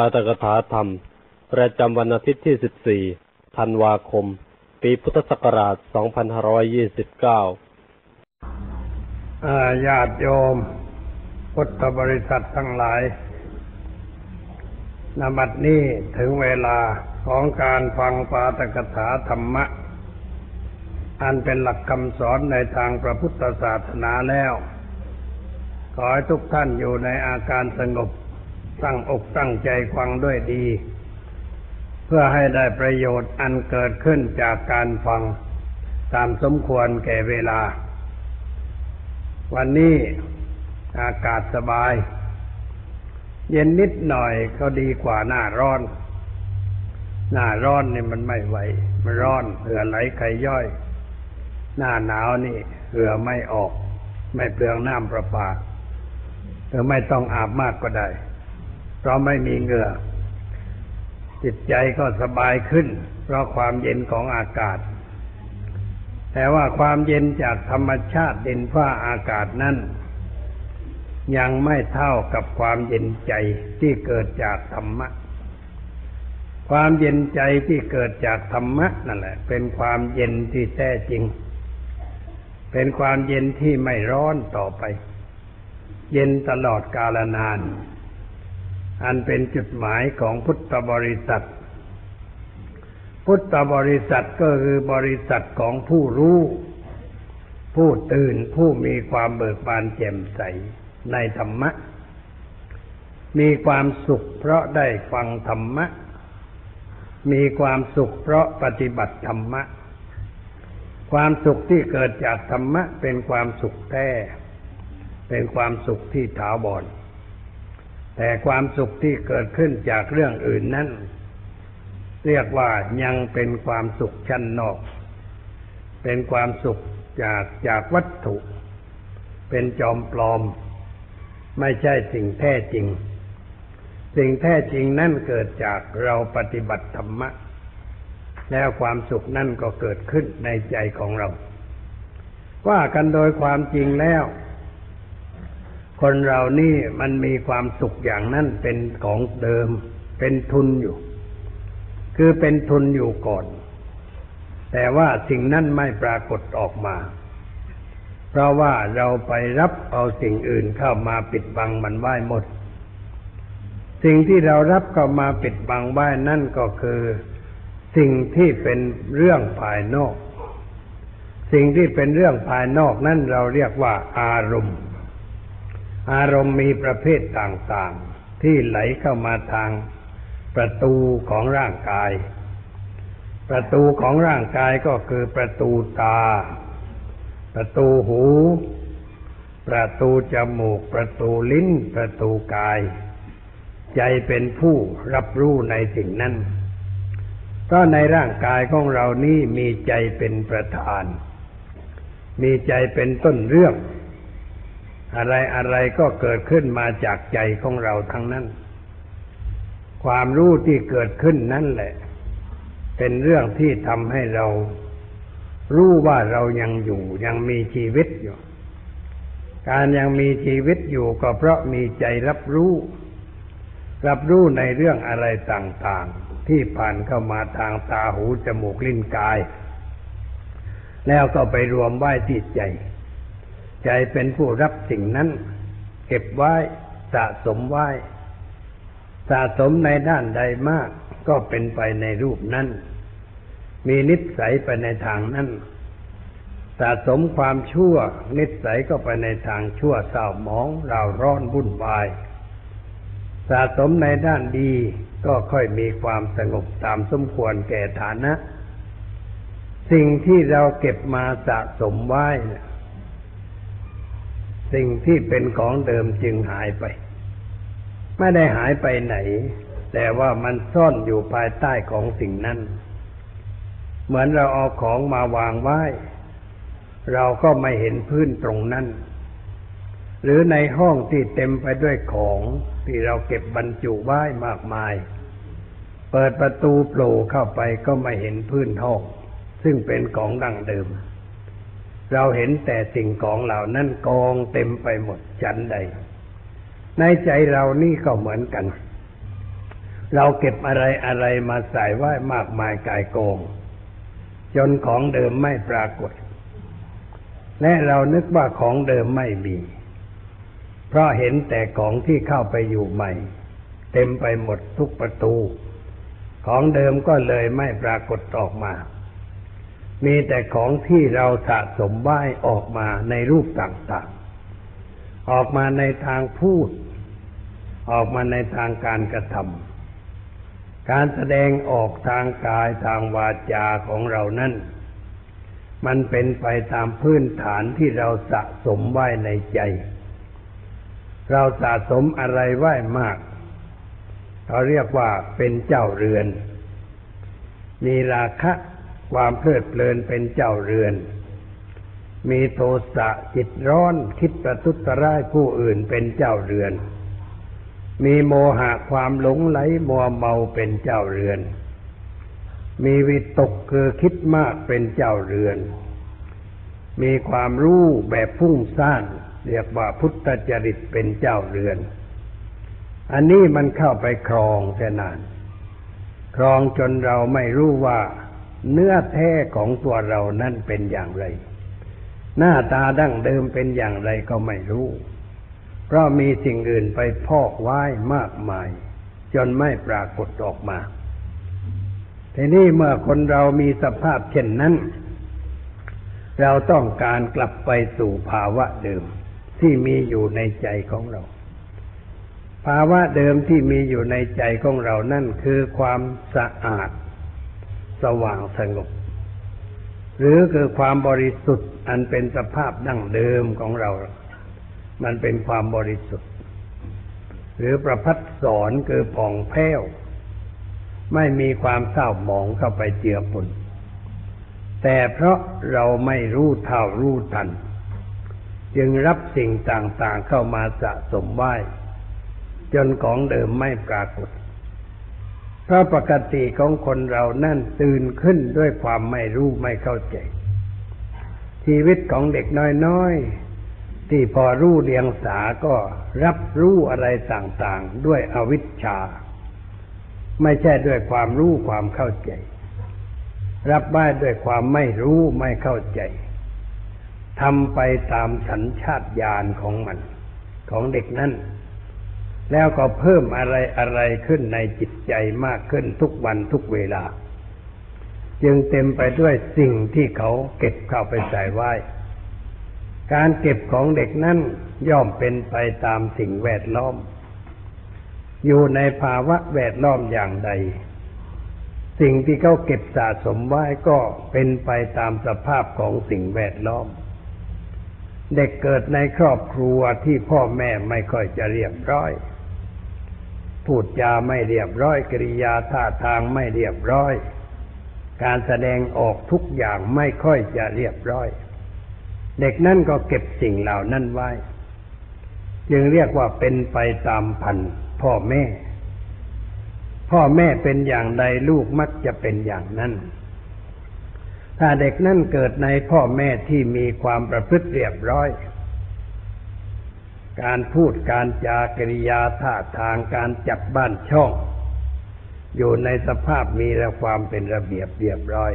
ปาฐกถาธรรมประจำวันอาทิตย์ที่14ธันวาคมปีพุทธศักราช2529ญาติโยมพุทธบริษัททั้งหลายณ บัดนี้ถึงเวลาของการฟังปาฐกถาธรรมะอันเป็นหลักคำสอนในทางพระพุทธศาสนาแล้วขอให้ทุกท่านอยู่ในอาการสงบตั้งอกตั้งใจฟังด้วยดีเพื่อให้ได้ประโยชน์อันเกิดขึ้นจากการฟังตามสมควรแก่เวลาวันนี้อากาศสบายเย็นนิดหน่อยก็ดีกว่าหน้าร้อนนี่มันไม่ไหวมันร้อนเหือไหลไขย่อยหน้าหนาวนี่เหือไม่ออกไม่เปลืองน้ำประปาหรือไม่ต้องอาบมากก็ได้เพราะไม่มีเหงื่อจิตใจก็สบายขึ้นเพราะความเย็นของอากาศแต่ว่าความเย็นจากธรรมชาติดินฟ้าอากาศนั้นยังไม่เท่ากับความเย็นใจที่เกิดจากธรรมะความเย็นใจที่เกิดจากธรรมะนั่นแหละเป็นความเย็นที่แท้จริงเป็นความเย็นที่ไม่ร้อนต่อไปเย็นตลอดกาลนานอันเป็นจุดหมายของพุทธบริษัทพุทธบริษัทก็คือบริษัทของผู้รู้ผู้ตื่นผู้มีความเบิกบานแจ่มใสในธรรมะมีความสุขเพราะได้ฟังธรรมะมีความสุขเพราะปฏิบัติธรรมะความสุขที่เกิดจากธรรมะเป็นความสุขแท้เป็นความสุขที่ถาวรแต่ความสุขที่เกิดขึ้นจากเรื่องอื่นนั้นเรียกว่ายังเป็นความสุขชั้นนอกเป็นความสุขจากวัตถุเป็นจอมปลอมไม่ใช่สิ่งแท้จริงสิ่งแท้จริงนั่นเกิดจากเราปฏิบัติธรรมะแล้วความสุขนั่นก็เกิดขึ้นในใจของเราว่ากันโดยความจริงแล้วคนเรานี่มันมีความสุขอย่างนั้นเป็นของเดิมเป็นทุนอยู่คือเป็นทุนอยู่ก่อนแต่ว่าสิ่งนั้นไม่ปรากฏออกมาเพราะว่าเราไปรับเอาสิ่งอื่นเข้ามาปิดบังมันไว้หมดสิ่งที่เรารับเข้ามาปิดบังไว้นั่นก็คือสิ่งที่เป็นเรื่องภายนอกสิ่งที่เป็นเรื่องภายนอกนั่นเราเรียกว่าอารมณ์มีประเภทต่างๆที่ไหลเข้ามาทางประตูของร่างกายประตูของร่างกายก็คือประตูตาประตูหูประตูจมูกประตูลิ้นประตูกายใจเป็นผู้รับรู้ในสิ่งนั้นก็ในร่างกายของเรานี้มีใจเป็นประธานมีใจเป็นต้นเรื่องอะไรก็เกิดขึ้นมาจากใจของเราทั้งนั้นความรู้ที่เกิดขึ้นนั่นแหละเป็นเรื่องที่ทำให้เรารู้ว่าเรายังอยู่ยังมีชีวิตอยู่การยังมีชีวิตอยู่ก็เพราะมีใจรับรู้ในเรื่องอะไรต่างๆที่ผ่านเข้ามาทางตาหูจมูกลิ้นกายแล้วก็ไปรวมไว้ที่ใจเป็นผู้รับสิ่งนั้นเก็บไว้สะสมไว้สะสมในด้านใดมากก็เป็นไปในรูปนั้นมีนิสัยไปในทางนั้นสะสมความชั่วนิสัยก็ไปในทางชั่วเศร้าหมองเราร้อนวุ่นวายสะสมในด้านดีก็ค่อยมีความสงบตามสมควรแก่ฐานะสิ่งที่เราเก็บมาสะสมไว้สิ่งที่เป็นของเดิมจึงหายไปไม่ได้หายไปไหนแต่ว่ามันซ่อนอยู่ภายใต้ของสิ่งนั้นเหมือนเราเอาของมาวางไว้เราก็ไม่เห็นพื้นตรงนั้นหรือในห้องที่เต็มไปด้วยของที่เราเก็บบรรจุไว้มากมายเปิดประตูโผล่เข้าไปก็ไม่เห็นพื้นห้องซึ่งเป็นของดั้งเดิมเราเห็นแต่สิ่งของเหล่านั้นกองเต็มไปหมดชั้นใดในใจเรานี่ก็เหมือนกัน เราเก็บอะไรมาใส่ไว้มากมายกายโกงจนของเดิมไม่ปรากฏและเรานึกว่าของเดิมไม่มีเพราะเห็นแต่ของที่เข้าไปอยู่ใหม่เต็มไปหมดทุกประตูของเดิมก็เลยไม่ปรากฏออกมามีแต่ของที่เราสะสมไว้ออกมาในรูปต่างๆออกมาในทางพูดออกมาในทางการกระทำการแสดงออกทางกายทางวาจาของเรานั้นมันเป็นไปตามพื้นฐานที่เราสะสมไว้ในใจเราสะสมอะไรไว้มากเขาเรียกว่าเป็นเจ้าเรือนมีราคะความเพลิดเพลินเป็นเจ้าเรือนมีโทสะจิตร้อนคิดประทุษร้ายผู้อื่นเป็นเจ้าเรือนมีโมหะความหลงไหลมัวเมาเป็นเจ้าเรือนมีวิตกคือคิดมากเป็นเจ้าเรือนมีความรู้แบบพุ่งซ่านเรียกว่าพุทธจริตเป็นเจ้าเรือนอันนี้มันเข้าไปครองแค่นั้นครองจนเราไม่รู้ว่าเนื้อแท้ของตัวเรานั่นเป็นอย่างไรหน้าตาดั้งเดิมเป็นอย่างไรก็ไม่รู้เพราะมีสิ่งอื่นไปพอกไว้มากมายจนไม่ปรากฏออกมาทีนี้เมื่อคนเรามีสภาพเช่นนั้นเราต้องการกลับไปสู่ภาวะเดิมที่มีอยู่ในใจของเราภาวะเดิมที่มีอยู่ในใจของเรานั่นคือความสะอาดสว่างสงบหรือคือความบริสุทธิ์อันเป็นสภาพดั้งเดิมของเรามันเป็นความบริสุทธิ์หรือประภัสสรคือผ่องแผ้วไม่มีความเศร้าหมองเข้าไปเจือปนแต่เพราะเราไม่รู้เท่ารู้ทันจึงรับสิ่งต่างๆเข้ามาสะสมไว้จนของเดิมไม่ปรากฏเพราะปกติของคนเรานั่นตื่นขึ้นด้วยความไม่รู้ไม่เข้าใจชีวิตของเด็กน้อยๆที่พอรู้เดียงสาก็รับรู้อะไรต่างๆด้วยอวิชชาไม่ใช่ด้วยความรู้ความเข้าใจรับไว้ด้วยความไม่รู้ไม่เข้าใจทำไปตามสัญชาตญาณของมันของเด็กนั้นแล้วก็เพิ่มอะไรขึ้นในจิตใจมากขึ้นทุกวันทุกเวลาจึงเต็มไปด้วยสิ่งที่เขาเก็บเข้าไปใส่ไว้การเก็บของเด็กนั้นย่อมเป็นไปตามสิ่งแวดล้อมอยู่ในภาวะแวดล้อมอย่างใดสิ่งที่เขาเก็บสะสมไว้ก็เป็นไปตามสภาพของสิ่งแวดล้อมเด็กเกิดในครอบครัวที่พ่อแม่ไม่ค่อยจะเรียบร้อยพูดจาไม่เรียบร้อยกิริยาท่าทางไม่เรียบร้อยการแสดงออกทุกอย่างไม่ค่อยจะเรียบร้อยเด็กนั่นก็เก็บสิ่งเหล่านั้นไว้จึงเรียกว่าเป็นไปตามพันธุ์พ่อแม่เป็นอย่างใดลูกมักจะเป็นอย่างนั้นถ้าเด็กนั่นเกิดในพ่อแม่ที่มีความประพฤติเรียบร้อยการพูดการจากริยาท่าทางการจับบ้านช่องอยู่ในสภาพมีและความเป็นระเบียบเรียบร้อย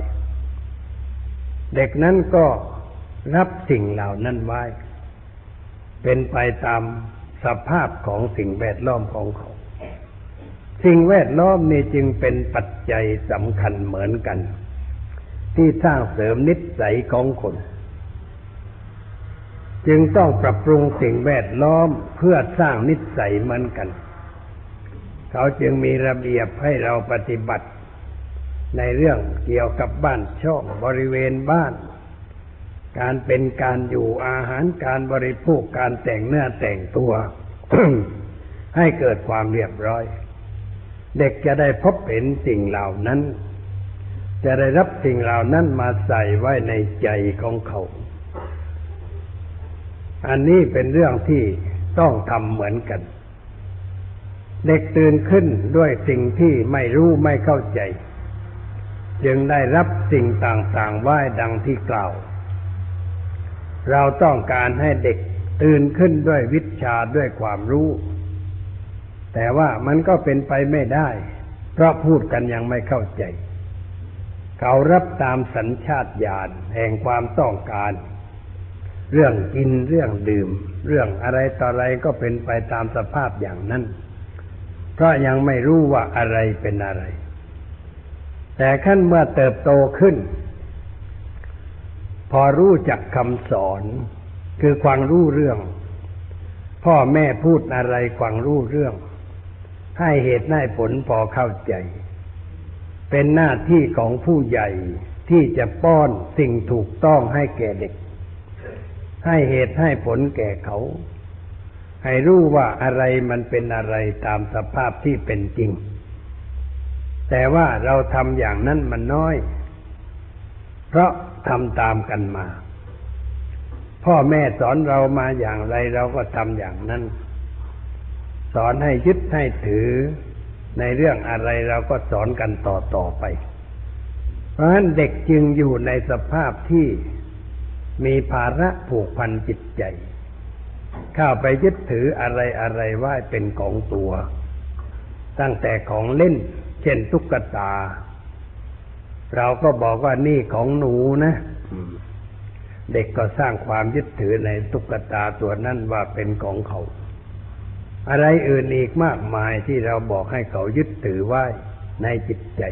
เด็กนั้นก็รับสิ่งเหล่านั้นไว้เป็นไปตามสภาพของสิ่งแวดล้อมของเขาสิ่งแวดล้อมนี่จึงเป็นปัจจัยสำคัญเหมือนกันที่สร้างเสริมนิสัยของคนจึงต้องปรับปรุงสิ่งแวดล้อมเพื่อสร้างนิสัยเหมือนกันเขาจึงมีระเบียบให้เราปฏิบัติในเรื่องเกี่ยวกับบ้านช่องบริเวณบ้านการเป็นการอยู่อาหารการบริโภคการแต่งเนื้อแต่งตัว ให้เกิดความเรียบร้อยเด็กจะได้พบเห็นสิ่งเหล่านั้นจะได้รับสิ่งเหล่านั้นมาใส่ไว้ในใจของเขาอันนี้เป็นเรื่องที่ต้องทำเหมือนกันเด็กตื่นขึ้นด้วยสิ่งที่ไม่รู้ไม่เข้าใจจึงได้รับสิ่งต่างๆไว้ดังที่กล่าวเราต้องการให้เด็กตื่นขึ้นด้วยวิชาด้วยความรู้แต่ว่ามันก็เป็นไปไม่ได้ เพราะพูดกันยังไม่เข้าใจเขารับตามสัญชาตญาณแห่งความต้องการเรื่องกินเรื่องดื่มเรื่องอะไรต่ออะไรก็เป็นไปตามสภาพอย่างนั้นเพราะยังไม่รู้ว่าอะไรเป็นอะไรแต่ขั้นเมื่อเติบโตขึ้นพอรู้จักคำสอนคือความรู้เรื่องพ่อแม่พูดอะไรความรู้เรื่องให้เหตุให้ผลพอเข้าใจเป็นหน้าที่ของผู้ใหญ่ที่จะป้อนสิ่งถูกต้องให้แก่เด็กให้เหตุให้ผลแก่เขาให้รู้ว่าอะไรมันเป็นอะไรตามสภาพที่เป็นจริงแต่ว่าเราทำอย่างนั้นมันน้อยเพราะทำตามกันมาพ่อแม่สอนเรามาอย่างไรเราก็ทำอย่างนั้นสอนให้ยึดให้ถือในเรื่องอะไรเราก็สอนกันต่อไปเพราะฉะนั้นเด็กจึงอยู่ในสภาพที่มีภาระผูกพันจิตใจเข้าไปยึดถืออะไรๆไว้เป็นของตัวตั้งแต่ของเล่นเช่นตุ๊กตาเราก็บอกว่านี่ของหนูนะเด็กก็สร้างความยึดถือในตุ๊กตาตัวนั้นว่าเป็นของเขาอะไรอื่นอีกมากมายที่เราบอกให้เขายึดถือไว้ในจิตใจ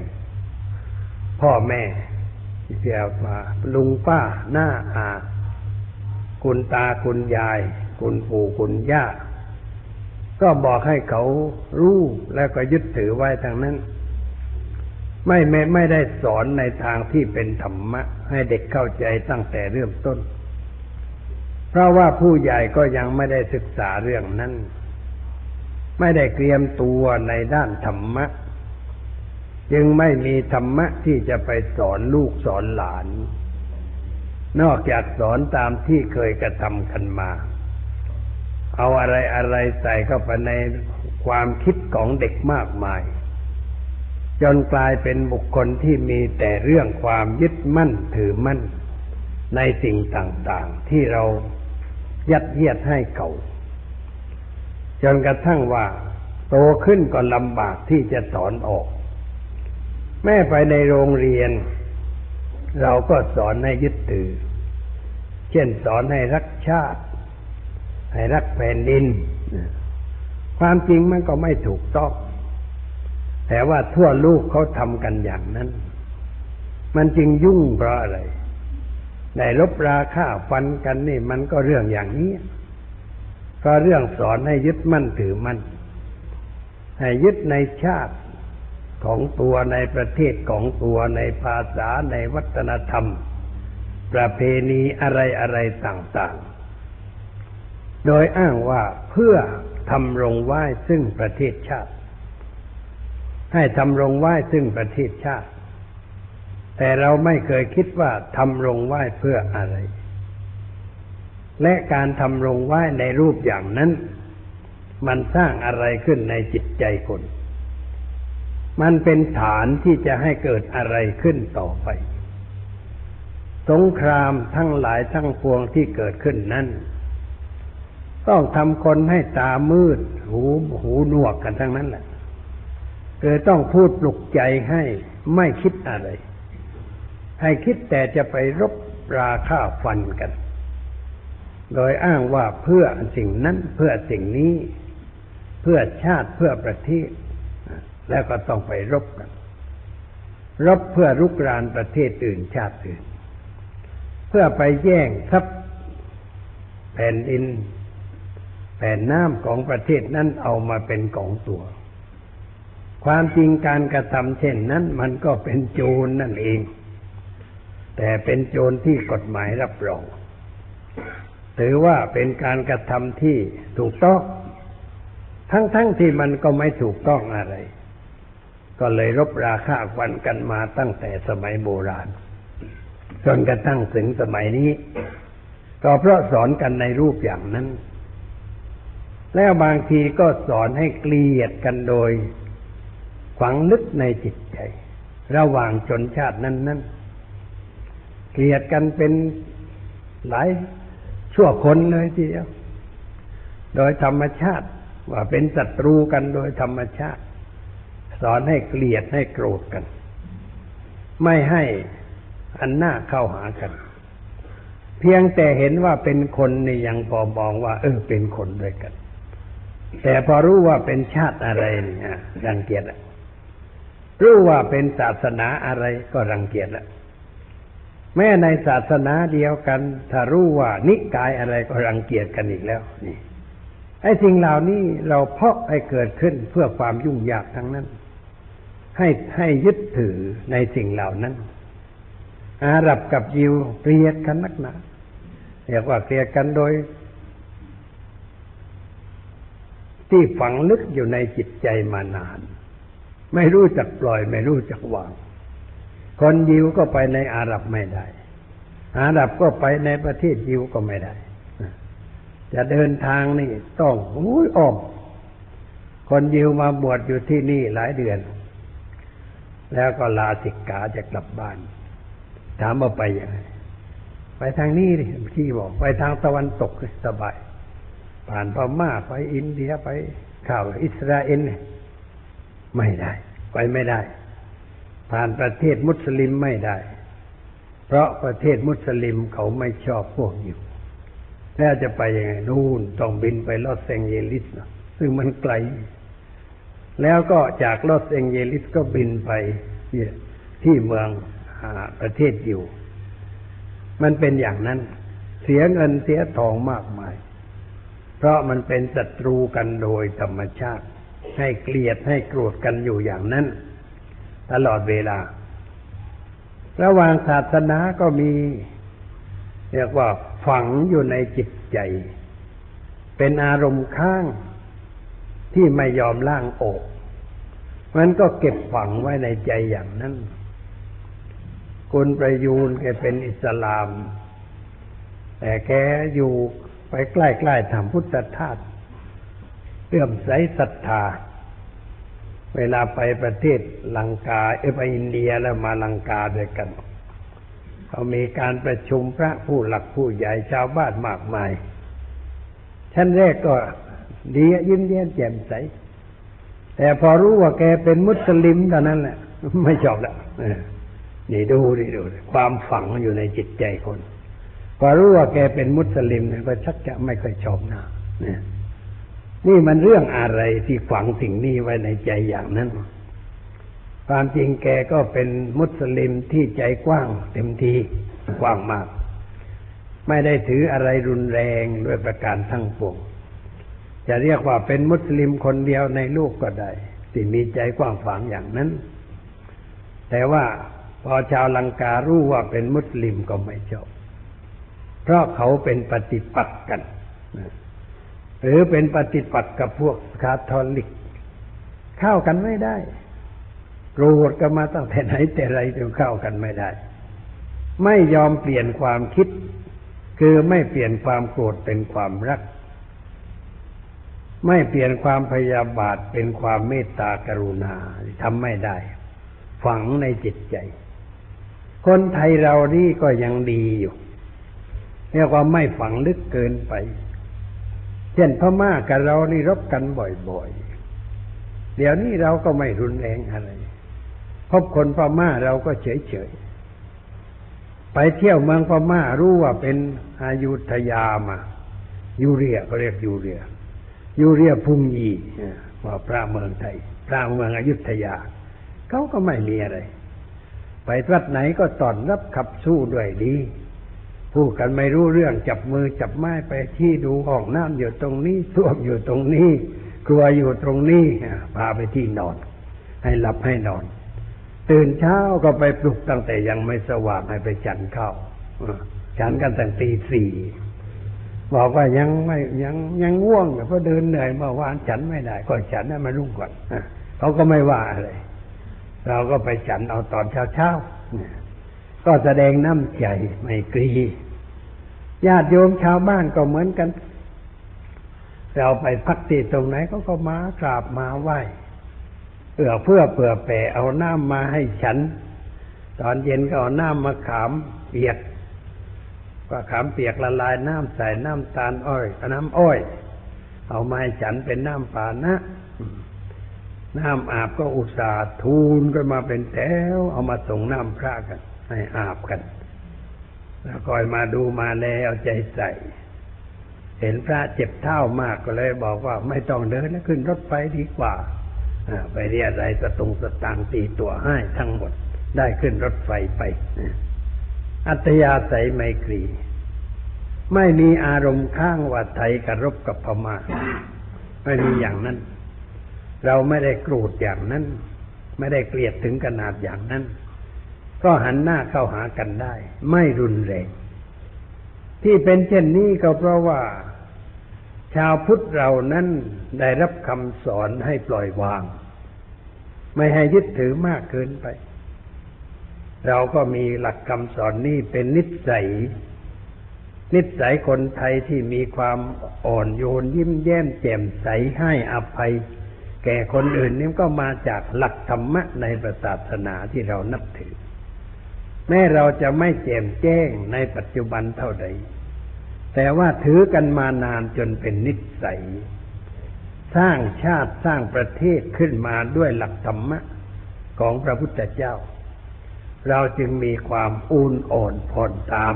พ่อแม่เสียมาลุงป้าหน้าอาคุณตาคุณยายคุณปู่คุณย่าก็บอกให้เขารู้แล้วก็ยึดถือไว้ทางนั้นไม่ได้สอนในทางที่เป็นธรรมะให้เด็กเข้าใจตั้งแต่เริ่มต้นเพราะว่าผู้ใหญ่ก็ยังไม่ได้ศึกษาเรื่องนั้นไม่ได้เตรียมตัวในด้านธรรมะจึงไม่มีธรรมะที่จะไปสอนลูกสอนหลานนอกจากสอนตามที่เคยกระทำกันมาเอาอะไรใส่เข้าไปในความคิดของเด็กมากมายจนกลายเป็นบุคคลที่มีแต่เรื่องความยึดมั่นถือมั่นในสิ่งต่างๆที่เรายัดเยียดให้เขาจนกระทั่งว่าโตขึ้นก็ลำบากที่จะสอนออกแม้ไปในโรงเรียนเราก็สอนให้ยึดถือเช่นสอนให้รักชาติให้รักแผ่นดินความจริงมันก็ไม่ถูกต้องแต่ว่าทั่วโลกเขาทำกันอย่างนั้นมันจึงยุ่งเพราะอะไรได้ลบราฆ่าฟันกันนี่มันก็เรื่องอย่างนี้ก็เรื่องสอนให้ยึดมั่นถือมั่นให้ยึดในชาติของตัวในประเทศของตัวในภาษาในวัฒนธรรมประเพณีอะไรๆต่างๆโดยอ้างว่าเพื่อทำรงไว้ซึ่งประเทศชาติให้ทำรงไว้ซึ่งประเทศชาติแต่เราไม่เคยคิดว่าทำรงไว้เพื่ออะไรและการทำรงไว้ในรูปอย่างนั้นมันสร้างอะไรขึ้นในจิตใจคนมันเป็นฐานที่จะให้เกิดอะไรขึ้นต่อไปสงครามทั้งหลายทั้งปวงที่เกิดขึ้นนั้นต้องทำคนให้ตามืดหูหนวกกันทั้งนั้นแหละคือต้องพูดปลุกใจให้ไม่คิดอะไรให้คิดแต่จะไปรบราฆ่าฟันกันโดยอ้างว่าเพื่อสิ่งนั้นเพื่อสิ่งนี้เพื่อชาติเพื่อประเทศแล้วก็ต้องไปรบกันรบเพื่อรุกรานประเทศอื่นชาติอื่นเพื่อไปแย่งทรัพย์แผ่นดินแผ่นน้ำของประเทศนั้นเอามาเป็นของตัวความจริงการกระทำเช่นนั้นมันก็เป็นโจรนั่นเองแต่เป็นโจรที่กฎหมายรับรองถือว่าเป็นการกระทำที่ถูกต้องทั้งที่มันก็ไม่ถูกต้องอะไรก็เลยรบราฆ่าฟันกันมาตั้งแต่สมัยโบราณจนกระทั่งถึงสมัยนี้ก็เพราะสอนกันในรูปอย่างนั้นแล้วบางทีก็สอนให้เกลียดกันโดยฝังลึกในจิตใจระหว่างชนชาตินั้นๆเกลียดกันเป็นหลายชั่วคนเลยทีเดียวโดยธรรมชาติว่าเป็นศัตรูกันโดยธรรมชาติ สอนให้เกลียดให้โกรธกันไม่ให้อันหน้าเข้าหากันเพียงแต่เห็นว่าเป็นคนนี่ยังพอมองว่าเป็นคนด้วยกันแต่พอรู้ว่าเป็นชาติอะไรเนี่ยรังเกียจละรู้ว่าเป็นศาสนาอะไรก็รังเกียจละแม้ในศาสนาเดียวกันถ้ารู้ว่านิกายอะไรก็รังเกียจกันอีกแล้วนี่ไอ้สิ่งเหล่านี้เราเพาะให้เกิดขึ้นเพื่อความยุ่งยากทั้งนั้นให้ยึดถือในสิ่งเหล่านั้นอาหรับกับยิวเกลียดกันนักหนาเรียกว่าเกลียดกันโดยที่ฝังลึกอยู่ในจิตใจมานานไม่รู้จักปล่อยไม่รู้จักวางคนยิวก็ไปในอาหรับไม่ได้อาหรับก็ไปในประเทศยิวก็ไม่ได้จะเดินทางนี่ต้องอ้อมคนยิวมาบวชอยู่ที่นี่หลายเดือนแล้วก็ลาสิกขาจะกลับบ้านถามว่าไปยังไงไปทางนี้ดิพี่บอกไปทางตะวันตกสบายผ่านพม่าไปอินเดียไปเข้าอิสราเอลไม่ได้ไปไม่ได้ผ่านประเทศมุสลิมไม่ได้เพราะประเทศมุสลิมเขาไม่ชอบพวกอยู่แล้วจะไปยังไงนู่นต้องบินไปลอสแองเจลิสนะซึ่งมันไกลแล้วก็จากลอสแองเจลิสก็บินไปที่เมืองประเทศอยู่มันเป็นอย่างนั้นเสียเงินเสียทองมากมายเพราะมันเป็นศัตรูกันโดยธรรมชาติให้เกลียดให้โกรธกันอยู่อย่างนั้นตลอดเวลาระหว่างศาสนาก็มีเรียกว่าฝังอยู่ในจิตใจเป็นอารมณ์ข้างที่ไม่ยอมล้างออกมันก็เก็บฝังไว้ในใจอย่างนั้นคุณประยูนแกเป็นอิสลามแต่แกอยู่ไปใกล้ๆธรรมพุทธทาสเลื่อมใสศรัทธาเวลาไปประเทศลังกาไปอินเดียแล้วมาลังกาด้วยกันเขามีการประชุมพระผู้หลักผู้ใหญ่ชาวบ้านมากมายชั้นแรกก็ดียิ้มแย้มแจ่มใสแต่พอรู้ว่าแกเป็นมุสลิมเท่านั้นแหละไม่ชอบแล้วนี่ดูความฝังอยู่ในจิตใจคนพอรู้ว่าแกเป็นมุสลิมเนี่ยก็ชักจะไม่ค่อยชอบหน้านี่มันเรื่องอะไรที่ฝังสิ่งนี้ไว้ในใจอย่างนั้นความจริงแกก็เป็นมุสลิมที่ใจกว้างเต็มที่กว้างมากไม่ได้ถืออะไรรุนแรงด้วยประการทั้งปวงจะเรียกว่าเป็นมุสลิมคนเดียวในโลกก็ได้ที่มีใจกว้างขวางอย่างนั้นแต่ว่าพอชาวลังการู้ว่าเป็นมุสลิมก็ไม่ชอบเพราะเขาเป็นปฏิปักษ์กันหรือเป็นปฏิปักษ์กับพวกคาทอลิกเข้ากันไม่ได้โกรธกันมาตั้งแต่ไหนแต่ไรจนเข้ากันไม่ได้ไม่ยอมเปลี่ยนความคิดคือไม่เปลี่ยนความโกรธเป็นความรักไม่เปลี่ยนความพยาบาทเป็นความเมตตากรุณาทำไม่ได้ฝังในจิตใจคนไทยเรานี่ก็ยังดีอยู่เรียกว่าไม่ฝังลึกเกินไปเช่นพม่ากับเรานี่รบกันบ่อยๆเดี๋ยวนี้เราก็ไม่รุนแรงอะไรพบคนพม่าเราก็เฉยๆไปเที่ยวเมืองพม่ารู้ว่าเป็นอยุธยามายูเรียเขาเรียกยูเรียพุงยีว่าพระเมืองไทยพระเมืองอยุธยาเขาก็ไม่มีอะไรไปวัดไหนก็ต้อนรับขับสู้ด้วยดีพูดกันไม่รู้เรื่องจับมือจับไม้ไปที่ดูห้องน้ำอยู่ตรงนี้ส้วมอยู่ตรงนี้ครัวอยู่ตรงนี้พาไปที่นอนให้หลับให้นอนตื่นเช้าก็ไปปลุกตั้งแต่ยังไม่สว่างให้ไปฉันข้าวฉันกันตั้งตีสี่บอกว่ายังง่วงเพราะเดินเหนื่อยเมื่อวานฉันไม่ได้ก็ฉันมารุ่งก่อนเขาก็ไม่ว่าอะไรเราก็ไปฉันเอาตอนเช้าๆก็แสดงน้ำใจไมตรีญาติโยมชาวบ้านก็เหมือนกันเราไปพักที่ตรงไหนเขาก็มากราบมาไหว้เพื่อแผ่เอาน้ำมาให้ฉันตอนเย็นก็เอาน้ำมาขามเปียกก็ขามเปียกละลายน้ำใส่น้ำตาลอ้อยน้ำอ้อยเอามาให้ฉันเป็นน้ำปานะ น้ำอาบก็อุตส่าห์ทูลกันมาเป็นแถวเอามาส่งน้ำพระกันให้อาบกันแล้วคอยมาดูมาแลเอาใจใส่เห็นพระเจ็บเท้ามากก็เลยบอกว่าไม่ต้องเดินแล้วขึ้นรถไฟดีกว่าไปเรียรายสตุงสตางค์ตีตัวให้ทั้งหมดได้ขึ้นรถไฟไปอัตยาศัยไมตรีไม่มีอารมณ์ข้างว่าไทยกับรบกับพม่าไม่มีอย่างนั้นเราไม่ได้โกรธอย่างนั้นไม่ได้เกลียดถึงขนาดอย่างนั้นก็หันหน้าเข้าหากันได้ไม่รุนแรงที่เป็นเช่นนี้ก็เพราะว่าชาวพุทธเรานั้นได้รับคำสอนให้ปล่อยวางไม่ให้ยึดถือมากเกินไปเราก็มีหลักคำสอนนี้เป็นนิสัยคนไทยที่มีความอ่อนโยนยิ้มแย้มแจ่มใสให้อภัยแก่คนอื่นนี่ก็มาจากหลักธรรมะในศาสนาที่เรานับถือแม้เราจะไม่แจ่มแจ้งในปัจจุบันเท่าใดแต่ว่าถือกันมานานจนเป็นนิสัยสร้างชาติสร้างประเทศขึ้นมาด้วยหลักธรรมะของพระพุทธเจ้าเราจึงมีความอุ่นอ่อนผ่อนตาม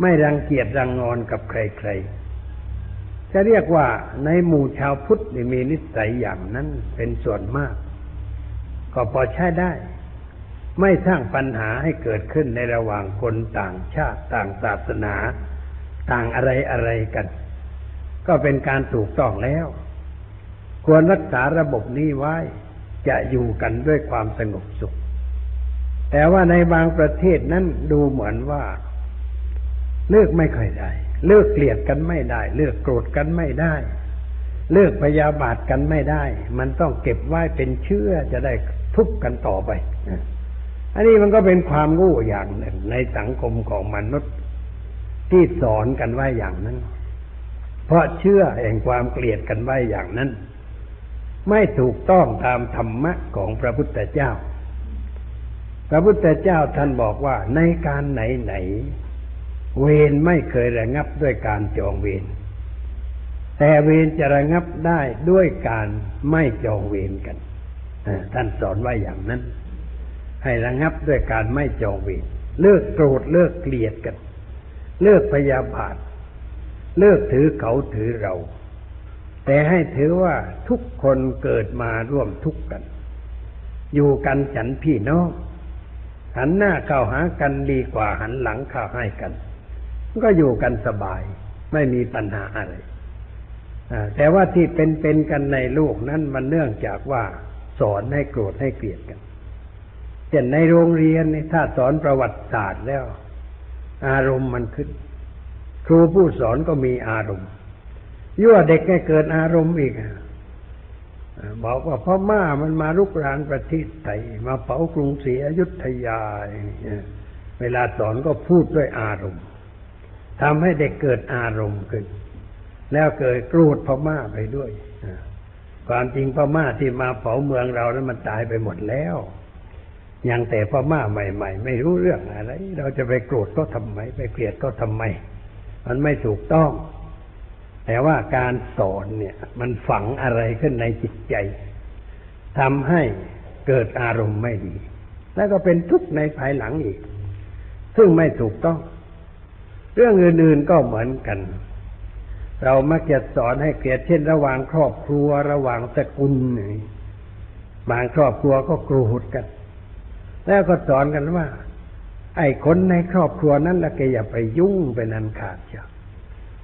ไม่รังเกียจรังงอนกับใครๆจะเรียกว่าในหมู่ชาวพุทธมีนิสัยอย่างนั้นเป็นส่วนมากก็พอใช้ได้ไม่สร้างปัญหาให้เกิดขึ้นในระหว่างคนต่างชาติต่างศาสนาต่างอะไรๆกันก็เป็นการถูกต้องแล้วควรรักษาระบบนี้ไว้จะอยู่กันด้วยความสงบสุขแต่ว่าในบางประเทศนั้นดูเหมือนว่าเลิกไม่ค่อยได้เลิกเกลียดกันไม่ได้เลิกโกรธกันไม่ได้เลิกพยาบาทกันไม่ได้มันต้องเก็บไว้เป็นเชื้อจะได้ทุบกันต่อไปอันนี้มันก็เป็นความโง่อย่างหนึ่งในสังคมของมนุษย์ที่สอนกันไว้อย่างนั้นเพราะเชื่อแห่งความเกลียดกันไว้อย่างนั้นไม่ถูกต้องตามธรรมะของพระพุทธเจ้าพระพุทธเจ้าท่านบอกว่าในการไหนเวรไม่เคยระงับด้วยการจองเวรแต่เวรจะระงับได้ด้วยการไม่จองเวรกันท่านสอนไว้อย่างนั้นให้ระงับด้วยการไม่จองเวรเลิกโกรธเลิกเกลียดกันเลิกพยาบาทเลิกถือเขาถือเราแต่ให้ถือว่าทุกคนเกิดมาร่วมทุกข์กันอยู่กันฉันพี่น้องหันหน้าเข้าหากันดีกว่าหันหลังเข้าให้กันก็อยู่กันสบายไม่มีปัญหาอะไรแต่ว่าที่เป็นกันในโลกนั้นมันเนื่องจากว่าสอนให้โกรธให้เกลียดกันเช่นในโรงเรียนถ้าสอนประวัติศาสตร์แล้วอารมณ์มันขึ้นครูผู้สอนก็มีอารมณ์ยั่วเด็กให้เกิดอารมณ์อีกบอกว่าพ่อม่ามันมารุกรานประเทศไทยมาเผากรุงศรีอยุธยาเวลาสอนก็พูดด้วยอารมณ์ทำให้เด็กเกิดอารมณ์ขึ้นแล้วเกิดโกรธพ่อม่าไปด้วยความจริงพ่อม่าที่มาเผาเมืองเรานั้นมันตายไปหมดแล้วยังแต่พ่อม่าใหม่ๆไม่รู้เรื่องอะไรเราจะไปโกรธก็ทำไมไปเกลียดก็ทำไมมันไม่ถูกต้องแต่ว่าการสอนเนี่ยมันฝังอะไรขึ้นในจิตใจทำให้เกิดอารมณ์ไม่ดีแล้วก็เป็นทุกข์ในภายหลังอีกซึ่งไม่ถูกต้องเรื่องอื่นๆก็เหมือนกันเรามักจะสอนให้เกลียดเช่นระหว่างครอบครัวระหว่างตระกูลบางครอบครัวก็โกรธกันแล้วก็สอนกันว่าไอ้คนในครอบครัวนั้นละแกอย่าไปยุ่งเป็นอันขาดเชียว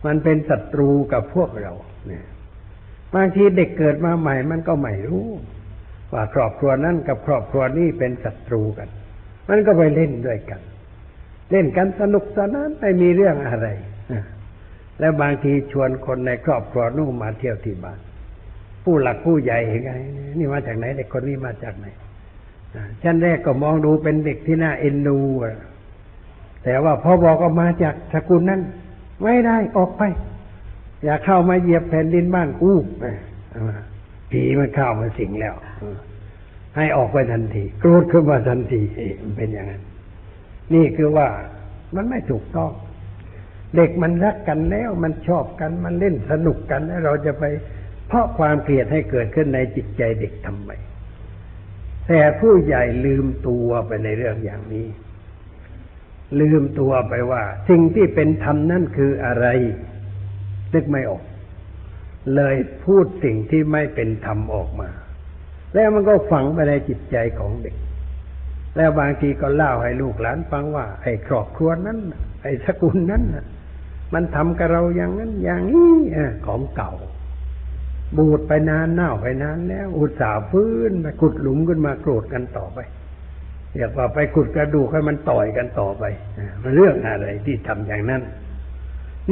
มันเป็นศัตรูกับพวกเราเนี่ยบางทีเด็กเกิดมาใหม่มันก็ไม่รู้ว่าครอบครัวนั้นกับครอบครัวนี้เป็นศัตรูกันมันก็ไปเล่นด้วยกันเล่นกันสนุกสนานไม่มีเรื่องอะไรแล้วบางทีชวนคนในครอบครัวนู่นมาเที่ยวที่บ้านผู้หลักผู้ใหญ่เห็นไงนี่มาจากไหนเด็กคนนี้มาจากไหนชั้นแรกก็มองดูเป็นเด็กที่น่าเอ็นดูแต่ว่าพอบอกออกมาจากสกุลนั้นไม่ได้ออกไปอย่าเข้ามาเหยียบแผ่นดินบ้านกูผีมันเข้ามาสิงแล้วให้ออกไปทันทีโกรธขึ้นมาทันทีมันเป็นอย่างนั้นนี่คือว่ามันไม่ถูกต้องเด็กมันรักกันแล้วมันชอบกันมันเล่นสนุกกันแล้วเราจะไป เพราะความเกลียดให้เกิดขึ้นในจิตใจเด็กทำไมแต่ผู้ใหญ่ลืมตัวไปในเรื่องอย่างนี้ลืมตัวไปว่าสิ่งที่เป็นธรรมนั่นคืออะไรนึกไม่ออกเลยพูดสิ่งที่ไม่เป็นธรรมออกมาแล้วมันก็ฝังไปในจิตใจของเด็กแล้วบางทีก็เล่าให้ลูกหลานฟังว่าไอ้ครอบครัวนั้นไอ้สกุลนั้นมันทำกับเราอย่างนั้นอย่างนี้ของเก่าบูดไปนานเน่าไปนานแล้วอุตส่าห์ฟื้นไปขุดหลุมขึ้นมาโกรธกันต่อไปอยากว่าไปขุดกระดูกให้มันต่อยกันต่อไปมันเรื่องอะไรที่ทำอย่างนั้น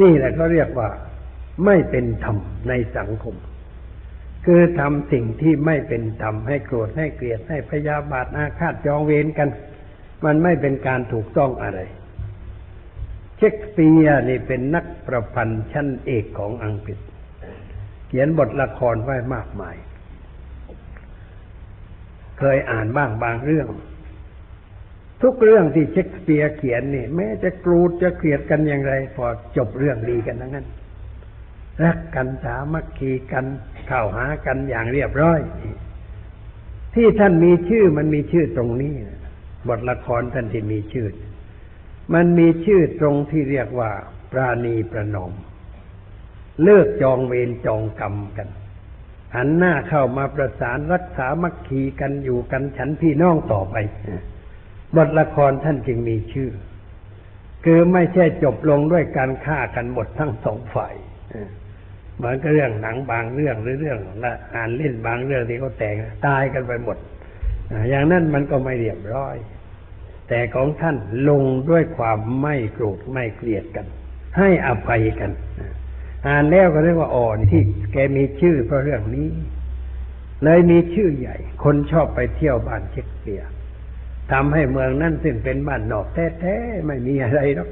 นี่แหละเขาเรียกว่าไม่เป็นธรรมในสังคมคือทำสิ่งที่ไม่เป็นธรรมให้โกรธให้เกลียดให้พยาบาทอาฆาตจองเวรกันมันไม่เป็นการถูกต้องอะไรเชกสเปียร์นี่เป็นนักประพันธ์ชั้นเอกของอังกฤษเขียนบทละครไว้มากมายเคยอ่านบ้างบางเรื่องทุกเรื่องที่เชกสเปียร์เขียนนี่แม้จะโกรธจะเกลียดกันอย่างไรพอจบเรื่องดีกันทั้งนั้นรักกันสามัคคีกันเข้าหากันอย่างเรียบร้อยที่ท่านมีชื่อมันมีชื่อตรงนี้บทละครท่านที่มีชื่อมันมีชื่อตรงที่เรียกว่าปราณีประนอมเลิกจองเวรจองกรรมกันหันหน้าเข้ามาประสานรักษามัคคีกันอยู่กันฉันพี่น้องต่อไปบทละครท่านจึงมีชื่อคือไม่ใช่จบลงด้วยการฆ่ากันหมดทั้งสองฝ่ายเหมือนกับเรื่องหนังบางเรื่องหรือเรื่องอ่านเล่นบางเรื่องที่เขาแต่งตายกันไปหมดอย่างนั้นมันก็ไม่เรียบร้อยแต่ของท่านลงด้วยความไม่โกรธไม่เกลียดกันให้อภัยกันอ่านแล้วก็เรียกว่าอ่อนที่แกมีชื่อเพราะเรื่องนี้เลยมีชื่อใหญ่คนชอบไปเที่ยวบ้านเชกสเปียร์ทำให้เมืองนั้นซึ่งเป็นบ้านนอกแท้ๆไม่มีอะไรหรอก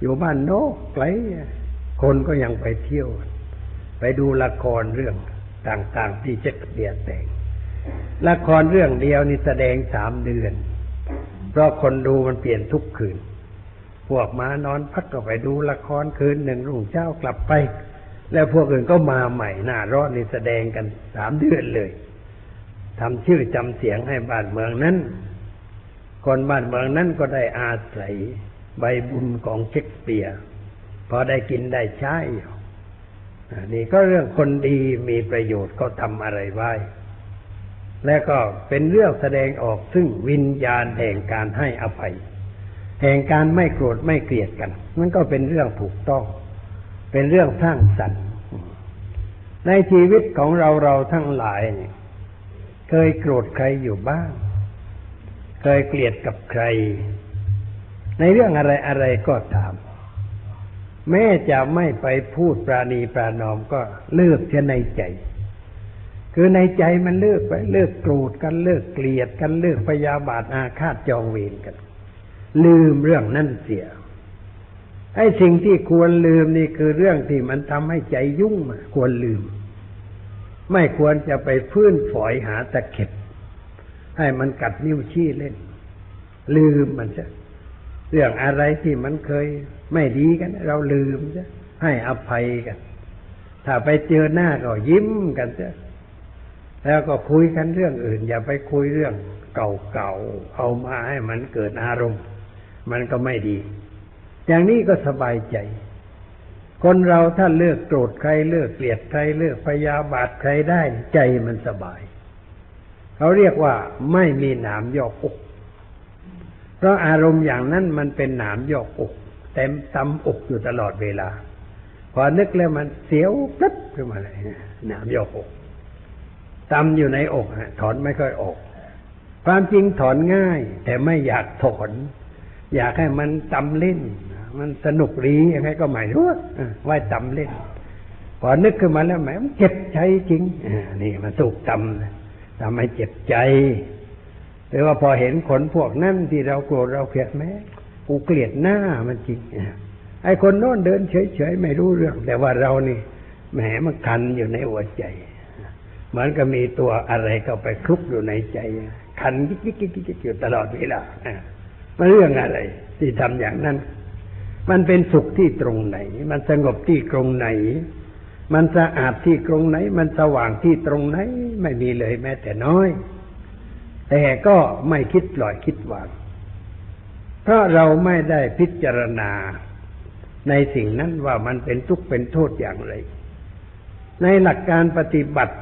อยู่บ้านนอกไกลคนก็ยังไปเที่ยวไปดูละครเรื่องต่างๆที่เชกสเปียร์แต่งละครเรื่องเดียวนี่แสดง3 เดือนเพราะคนดูมันเปลี่ยนทุกคืนพวกมานอนพักก็ไปดูละครคืนหนึ่งรุ่งเช้ากลับไปแล้วพวกอื่นก็มาใหม่หน้าร้อนนี่แสดงกัน3 เดือนเลยทำชื่อจำเสียงให้บ้านเมืองนั้นคนบ้านเมืองนั้นก็ได้อาศัยใบบุญของเชกสเปียร์พอได้กินได้ใช้นี่ก็เรื่องคนดีมีประโยชน์ก็ทำอะไรไว้และก็เป็นเรื่องแสดงออกซึ่งวิญญาณแห่งการให้อภัยแห่งการไม่โกรธไม่เกลียดกันมันก็เป็นเรื่องถูกต้องเป็นเรื่องสร้างสรรค์ในชีวิตของเราทั้งหลายเนี่ยเคยโกรธใครอยู่บ้างเคยเกลียดกับใครในเรื่องอะไรก็ตามแม้จะไม่ไปพูดปราณีปรานอมก็เลิกเสียในใจคือในใจมันเลิกไปเลิกโกรธกันเลิกเกลียดกันเลิกพยาบาทอาฆาตจองเวรกันลืมเรื่องนั่นเสียไอ้สิ่งที่ควรลืมนี่คือเรื่องที่มันทำให้ใจยุ่งควรลืมไม่ควรจะไปพื้นฝอยหาตะเข็บให้มันกัดนิ้วชี้เล่นลืมมันซะเรื่องอะไรที่มันเคยไม่ดีกันเราลืมซะให้อภัยกันถ้าไปเจอหน้าก็ยิ้มกันซะแล้วก็คุยกันเรื่องอื่นอย่าไปคุยเรื่องเก่าๆเอามาให้มันเกิดอารมณ์มันก็ไม่ดีอย่างนี้ก็สบายใจคนเราถ้าเลิกโกรธใครเลิกเกลียดใครเลิกพยาบาทใครได้ใจมันสบายเขาเรียกว่าไม่มีหนามยอกอกเพราะอารมณ์อย่างนั้นมันเป็นหนามยอกอกเต็มตำอกอยู่ตลอดเวลาพอนึกแล้วมันเสียวปึ๊บขึ้นมาเลยหนามยอกอกตำอยู่ในอกถอนไม่ค่อยออกความจริงถอนง่ายแต่ไม่อยากถอนอยากให้มันตำเล่นมันสนุกดียังไงก็ไม่รู้ว่าตำเล่นพอนึกขึ้นมาแล้วแหมมันเจ็บใจจริงนี่มันสุกตำให้เจ็บใจหรือว่าพอเห็นขนพวกนั้นที่เราโกรธเราเกลียดแม้กูเกลียดหน้ามันจริงไอ้คนโน้นเดินเฉยๆไม่รู้เรื่องแต่ว่าเรานี่แหมมันคันอยู่ในหัวใจเหมือนกับมีตัวอะไรเข้าไปคลุกอยู่ในใจคันกิ๊กอยู่ตลอดเวลามันเรื่องอะไรที่ทำอย่างนั้นมันเป็นสุขที่ตรงไหนมันสงบที่ตรงไหน มันสะอาดที่ตรงไหนมันสว่างที่ตรงไหนไม่มีเลยแม้แต่น้อยแต่ก็ไม่คิดปล่อยคิดวางเพราะเราไม่ได้พิจารณาในสิ่งนั้นว่ามันเป็นทุกข์เป็นโทษอย่างไรในหลักการปฏิบัติ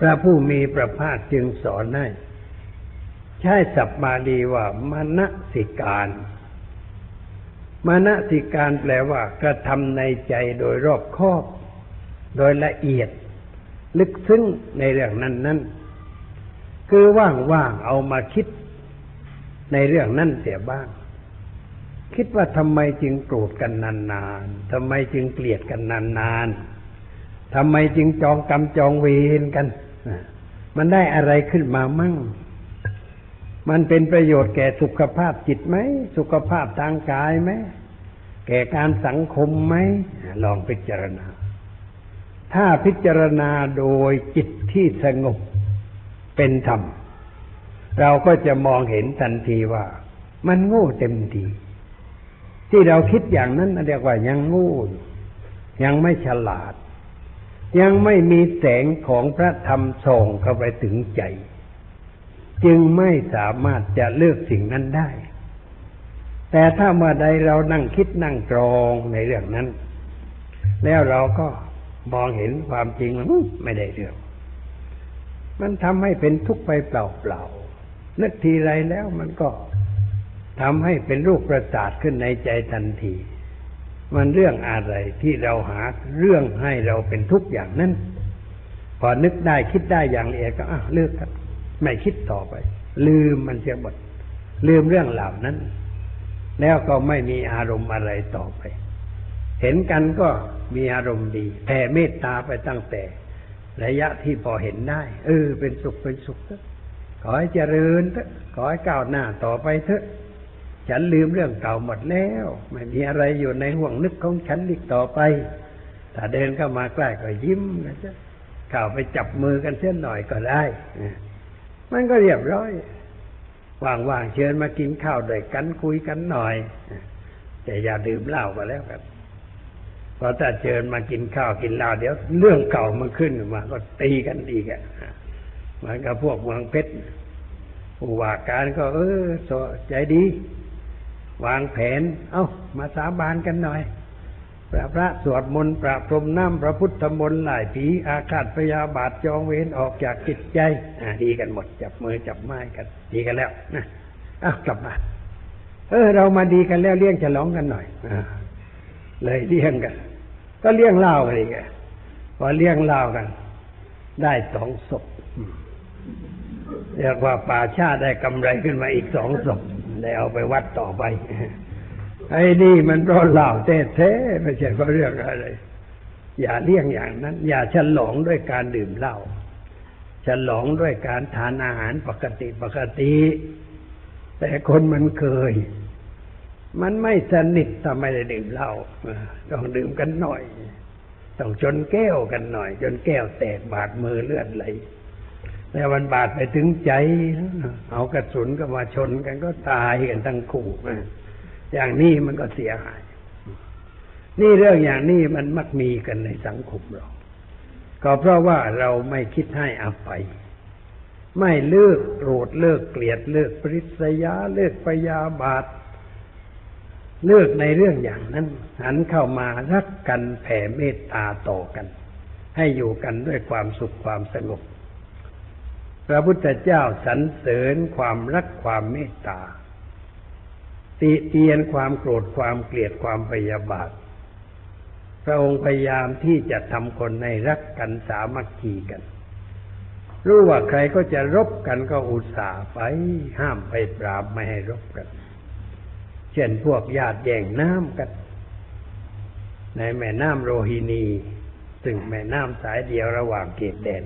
พระผู้มีพระภาคจึงสอนให้ใช้ศัพท์บาลีว่ามนสิการมนสิการแปลว่ากระทำในใจโดยรอบคอบโดยละเอียดลึกซึ้งในเรื่องนั้นๆคือว่างๆเอามาคิดในเรื่องนั้นเสียบ้างคิดว่าทำไมจึงโกรธกันนานๆทำไมจึงเกลียดกันนานๆทำไมจึงจองกรรมจองเวรกันมันได้อะไรขึ้นมามั่งมันเป็นประโยชน์แก่สุขภาพจิตไหมสุขภาพทางกายไหมแก่การสังคมไหมลองพิจารณาถ้าพิจารณาโดยจิตที่สงบเป็นธรรมเราก็จะมองเห็นทันทีว่ามันโง่เต็มทีที่เราคิดอย่างนั้นเรียกว่ายังโง่ยังไม่ฉลาดยังไม่มีแสงของพระธรรมส่องเข้าไปถึงใจจึงไม่สามารถจะเลิกสิ่งนั้นได้แต่ถ้าเมื่อใดเรานั่งคิดนั่งตรองในเรื่องนั้นแล้วเราก็มองเห็นความจริงว่าไม่ได้เรื่องมันทำให้เป็นทุกข์ไปเปล่าๆนึกทีไรแล้วมันก็ทำให้เป็นลูกประสาทขึ้นในใจทันทีมันเรื่องอะไรที่เราหาเรื่องให้เราเป็นทุกข์อย่างนั้นพอนึกได้คิดได้อย่างละเอียดก็เลิกกันไม่คิดต่อไปลืมมันเสียหมดลืมเรื่องเหล่านั้นแล้วก็ไม่มีอารมณ์อะไรต่อไปเห็นกันก็มีอารมณ์ดีแผ่เมตตาไปตั้งแต่ระยะที่พอเห็นได้เป็นสุขเป็นสุขเถอะขอให้เจริญเถอะขอให้ก้าวหน้าต่อไปเถอะฉันลืมเรื่องเก่าหมดแล้วไม่มีอะไรอยู่ในห่วงนึกของฉันอีกต่อไปถ้าเดินเข้ามาใกล้ก็ยิ้มนะจ๊ะเข้าไปจับมือกันเสี้ยนหน่อยก็ได้มันก็เรียบร้อยว่างๆเชิญมากินข้าวด้วยกันคุยกันหน่อยแต่อย่าดื่มเหล้าก็แล้วกันพอถ้าเชิญมากินข้าวกินเหล้าเดี๋ยวเรื่องเก่ามันขึ้นมาก็ตีกันอีกเหมือนกับพวกเมืองเพชรผู้ว่าการก็ใจดีวางแผนมาสาบานกันหน่อยพระสวดมนต์ประพรมน้ำพระพุทธมนต์ไล่ผีอาฆาตพยาบาทจองเวรออกจากจิตใจดีกันหมดจับมือจับไม้กันดีกันแล้วนะกลับมาเรามาดีกันแล้วเลี้ยงฉลองกันหน่อยเลยเลี้ยงกันก็เลี้ยงเหล้ากันอีกพอเลี้ยงเหล้ากันได้2ศพเรียกว่าป่าชาได้กำไรขึ้นมาอีก2ศพได้เอาไปวัดต่อไปไอ้นี่มันเพราะเหล้าแท้ๆไม่ใช่เพราะเรื่องอะไรอย่าเลี่ยงอย่างนั้นอย่าฉลองด้วยการดื่มเหล้าฉลองด้วยการทานอาหารปกติแต่คนมันเคยมันไม่สนิทถ้าไม่ได้ดื่มเหล้าต้องดื่มกันหน่อยต้องจนแก้วกันหน่อยจนแก้วแตกบาดมือเลือดไหลแล้วมันบาดไปถึงใจเอากระสุนก็มาชนกันก็ตายกันทั้งคู่อย่างนี้มันก็เสียหายนี่เรื่องอย่างนี้มันมักมีกันในสังคมเราก็เพราะว่าเราไม่คิดให้อภัยไม่เลิกโกรธเลิกเกลียดเลิกปริศยาเลิกพยาบาทเลิกในเรื่องอย่างนั้นหันเข้ามารักกันแผ่เมตตาต่อกันให้อยู่กันด้วยความสุขความสงบพระพุทธเจ้าสรรเสริญความรักความเมตตาติเตียนความโกรธความเกลียดความพยาบาทพระองค์พยายามที่จะทำคนให้รักกันสามัคคีกันรู้ว่าใครก็จะรบกันก็อุตส่าห์ไปห้ามไปปราบไม่ให้รบกันเช่นพวกญาติแย่งน้ำกันในแม่น้ำโรฮินีซึ่งแม่น้ำสายเดียวระหว่างเขตแดน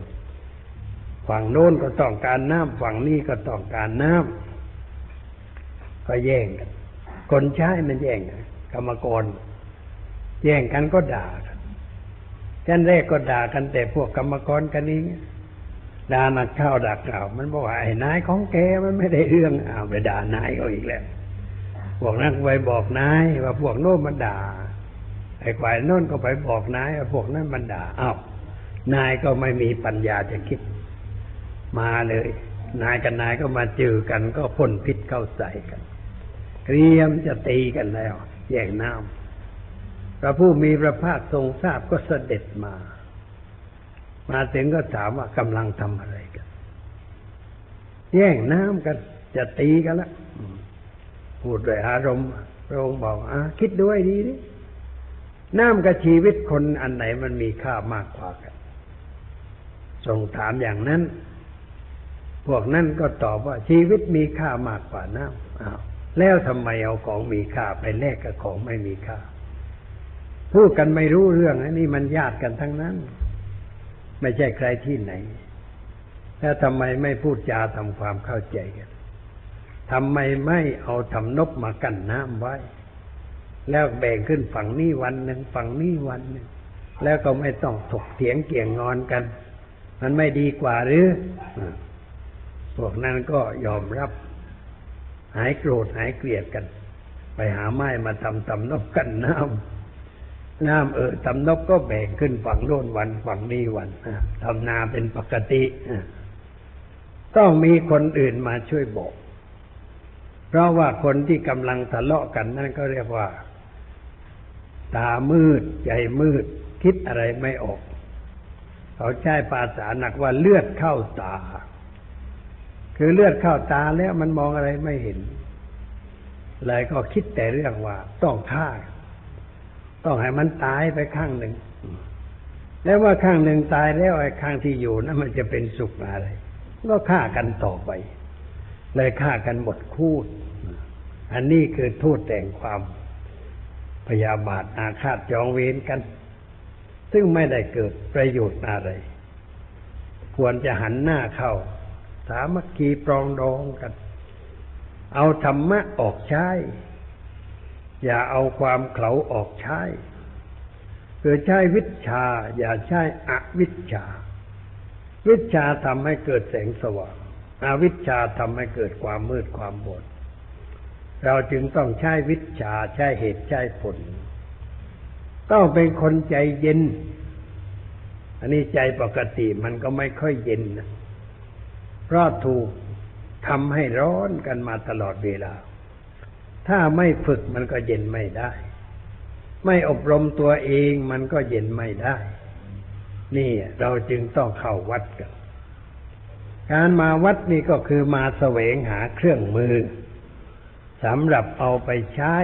ฝั่งโน้นก็ต้องการน้ำฝั่งนี้ก็ต้องการน้ำก็แย่งกันคนใช้มันแย่งกันกรรมกรแย่งกันก็ด่ากันขั้นแรกก็ด่ากันแต่พวกกรรมกรกันนี้ด่านักข้าวด่ากล่าวมันบอกว่าไอ้นายของแกมันไม่ได้เรื่องไปด่านายเขาอีกแล้วพวกนั้นไปบอกนายว่าพวกโน้นมันด่า ไอ้ฝ่ายโน้นก็ไปบอกนายพวกนั้นมันด่าอ้าวนายก็ไม่มีปัญญาจะคิดมาเลยนายกับนายก็มาเจอกันก็พ่นพิษเข้าใส่กันเตรียมจะตีกันแล้วแย่งน้ำพระผู้มีพระภาคทรงทราบก็เสด็จมาถึงก็ถามว่ากำลังทำอะไรกันแย่งน้ำกันจะตีกันละพูดด้วยอารมณ์พระองค์บอกคิดด้วยดีดิน้ำกับชีวิตคนอันไหนมันมีค่ามากกว่ากันทรงถามอย่างนั้นพวกนั้นก็ตอบว่าชีวิตมีค่ามากกว่าน้ำแล้วทำไมเอาของมีค่าไปแลกกับของไม่มีค่าพูดกันไม่รู้เรื่องนี่มันญาติกันทั้งนั้นไม่ใช่ใครที่ไหนแล้วทำไมไม่พูดจาทำความเข้าใจกันทำไมไม่เอาทำนบมากั้นน้ำไว้แล้วแบ่งขึ้นฝั่งนี้วันหนึ่งฝั่งนี้วันหนึ่งแล้วก็ไม่ต้องถกเถียงเกี่ยงงอนกันมันไม่ดีกว่าหรือพวกนั้นก็ยอมรับหายโกรธหายเกลียดกันไปหาไม้มาทำตำนบกันน้ำตำนบก็แบ่งขึ้นฝั่งโน้นวันฝั่งนี้วันทำนาเป็นปกติต้องมีคนอื่นมาช่วยบอกเพราะว่าคนที่กำลังทะเลาะกันนั่นก็เรียกว่าตามืดใจมืดคิดอะไรไม่ออกเขาใช้ภาษาหนักว่าเลือดเข้าตาคือเลือดเข้าตาแล้วมันมองอะไรไม่เห็นเลยก็คิดแต่เรื่องว่าต้องฆ่าต้องให้มันตายไปข้างหนึ่งแล้วว่าข้างหนึ่งตายแล้วไอ้ข้างที่อยู่นั้นมันจะเป็นสุขอะไรก็ฆ่ากันต่อไปเลยฆ่ากันหมดคูดอันนี้คือโทษแห่งความพยาบาทอาฆาตจองเวรกันซึ่งไม่ได้เกิดประโยชน์อะไรควรจะหันหน้าเข้าสามัคคีปรองดองกันเอาธรรมะออกใช้อย่าเอาความเขลาออกใช้คือใช้วิชาอย่าใช้อวิชชาวิชาทำให้เกิดแสงสว่างอวิชชาทำให้เกิดความมืดความบอดเราจึงต้องใช้วิชาใช้เหตุใช้ผลต้องเป็นคนใจเย็นอันนี้ใจปกติมันก็ไม่ค่อยเย็นนะเพราะถูกทำให้ร้อนกันมาตลอดเวลาถ้าไม่ฝึกมันก็เย็นไม่ได้ไม่อบรมตัวเองมันก็เย็นไม่ได้นี่เราจึงต้องเข้าวัดกันการมาวัดนี่ก็คือมาแสวงหาเครื่องมือสำหรับเอาไปใช้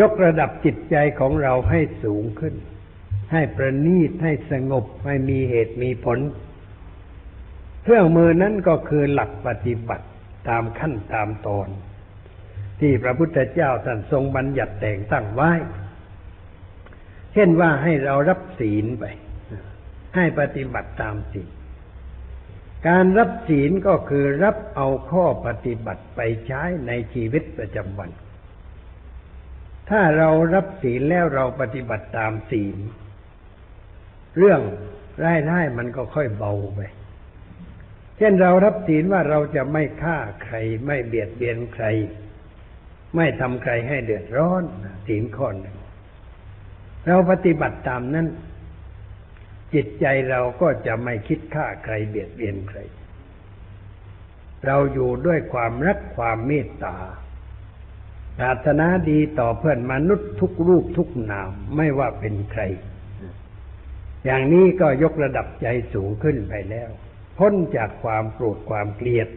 ยกระดับจิตใจของเราให้สูงขึ้นให้ประณีตให้สงบให้มีเหตุมีผลเครื่องมือนั้นก็คือหลักปฏิบัติตามขั้นตามตอนที่พระพุทธเจ้าท่านทรงบัญญัติแต่งตั้งไว้เช่นว่าให้เรารับศีลไปให้ปฏิบัติตามศีลการรับศีลก็คือรับเอาข้อปฏิบัติไปใช้ในชีวิตประจำวันถ้าเรารับศีลแล้วเราปฏิบัติตามศีลเรื่องร้ายๆมันก็ค่อยเบาไปเช่นเรารับศีลว่าเราจะไม่ฆ่าใครไม่เบียดเบียนใครไม่ทำใครให้เดือดร้อนศีลข้อหนึ่งเราปฏิบัติตามนั้นจิตใจเราก็จะไม่คิดฆ่าใครเบียดเบียนใครเราอยู่ด้วยความรักความเมตตาปรารถนาดีต่อเพื่อนมนุษย์ทุกรูปทุกนามไม่ว่าเป็นใครอย่างนี้ก็ยกระดับใจสูงขึ้นไปแล้วพ้นจากความโกรธความเกลียด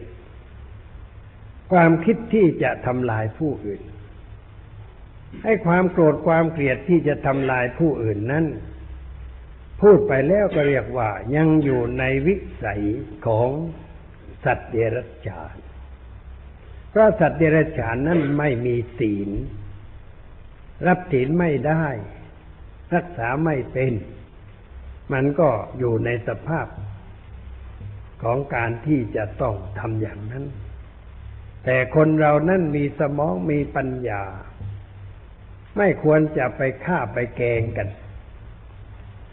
ความคิดที่จะทำลายผู้อื่นให้ความโกรธความเกลียดที่จะทำลายผู้อื่นนั้นพูดไปแล้วก็เรียกว่ายังอยู่ในวิสัยของสัตว์เดรัจฉานเพราะสัตว์เดรัจฉานนั้นไม่มีศีลรับศีลไม่ได้รักษาไม่เป็นมันก็อยู่ในสภาพของการที่จะต้องทำอย่างนั้นแต่คนเรานั้นมีสมองมีปัญญาไม่ควรจะไปฆ่าไปแกล้งกัน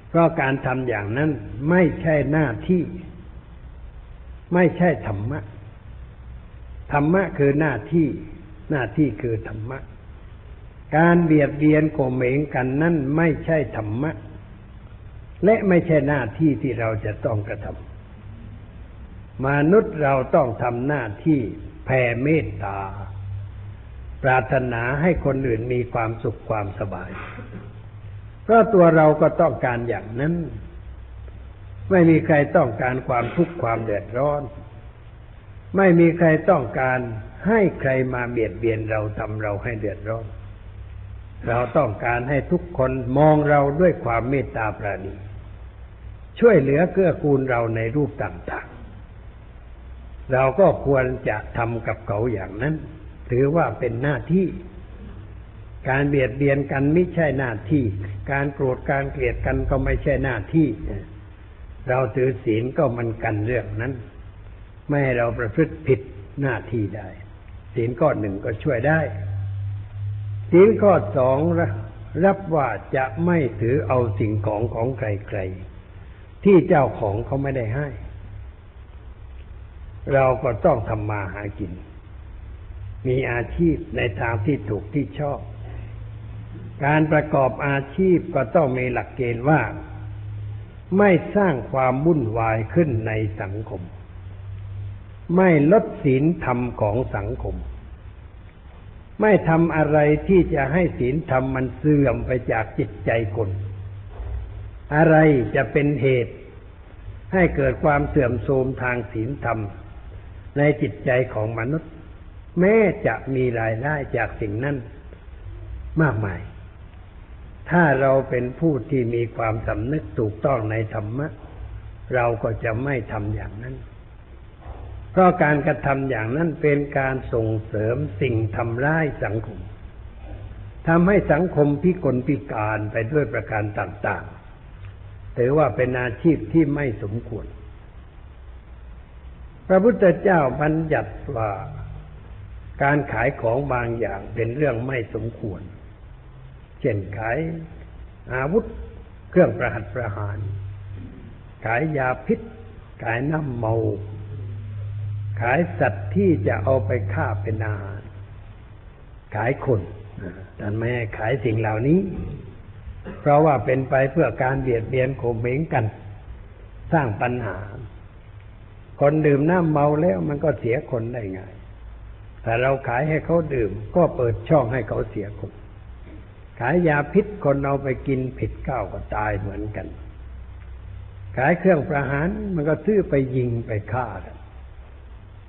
เพราะการทำอย่างนั้นไม่ใช่หน้าที่ไม่ใช่ธรรมะธรรมะคือหน้าที่หน้าที่คือธรรมะ การเบียดเบียนข่มเหงกันนั่นไม่ใช่ธรรมะและไม่ใช่หน้าที่ที่เราจะต้องกระทำมนุษย์เราต้องทำหน้าที่แผ่เมตตาปรารถนาให้คนอื่นมีความสุขความสบายเพราะตัวเราก็ต้องการอย่างนั้นไม่มีใครต้องการความทุกข์ความเดือดร้อนไม่มีใครต้องการให้ใครมาเบียดเบียนเราทำเราให้เดือดร้อนเราต้องการให้ทุกคนมองเราด้วยความเมตตาปราณีช่วยเหลือเกื้อกูลเราในรูปต่างๆเราก็ควรจะทำกับเขาอย่างนั้นถือว่าเป็นหน้าที่การเบียดเบียนกันไม่ใช่หน้าที่การโกรธการเกลียดกันก็ไม่ใช่หน้าที่เราถือศีลก็มันกันเรื่องนั้นไม่ให้เราประพฤติผิดหน้าที่ได้ศีลข้อหนึ่งก็ช่วยได้ศีลข้อสองรับว่าจะไม่ถือเอาสิ่งของของใครๆที่เจ้าของเขาไม่ได้ให้เราก็ต้องทำมาหากินมีอาชีพในทางที่ถูกที่ชอบการประกอบอาชีพก็ต้องมีหลักเกณฑ์ว่าไม่สร้างความวุ่นวายขึ้นในสังคมไม่ลดศีลธรรมของสังคมไม่ทำอะไรที่จะให้ศีลธรรมมันเสื่อมไปจากจิตใจคนอะไรจะเป็นเหตุให้เกิดความเสื่อมโทรมทางศีลธรรมในจิตใจของมนุษย์แม้จะมีรายได้จากสิ่งนั้นมากมายถ้าเราเป็นผู้ที่มีความสำนึกถูกต้องในธรรมะเราก็จะไม่ทำอย่างนั้นเพราะการกระทำอย่างนั้นเป็นการส่งเสริมสิ่งทำร้ายสังคมทำให้สังคมพิกลพิการไปด้วยประการต่างๆถือว่าเป็นอาชีพที่ไม่สมควรพระพุทธเจ้าบัญญัติว่าการขายของบางอย่างเป็นเรื่องไม่สมควรเช่นขายอาวุธเครื่องประหัตประหารขายยาพิษขายน้ำเมาขายสัตว์ที่จะเอาไปฆ่าเป็นอาหารขายคนท่านไม่ให้ขายสิ่งเหล่านี้เพราะว่าเป็นไปเพื่อการเบียดเบียนข่มเหงกันสร้างปัญหาคนดื่มน้ำเมาแล้วมันก็เสียคนได้ง่ายแต่เราขายให้เขาดื่มก็เปิดช่องให้เขาเสียคนขายยาพิษคนเอาไปกินผิดเก้าก็ตายเหมือนกันขายเครื่องประหารมันก็ซื้อไปยิงไปฆ่ากัน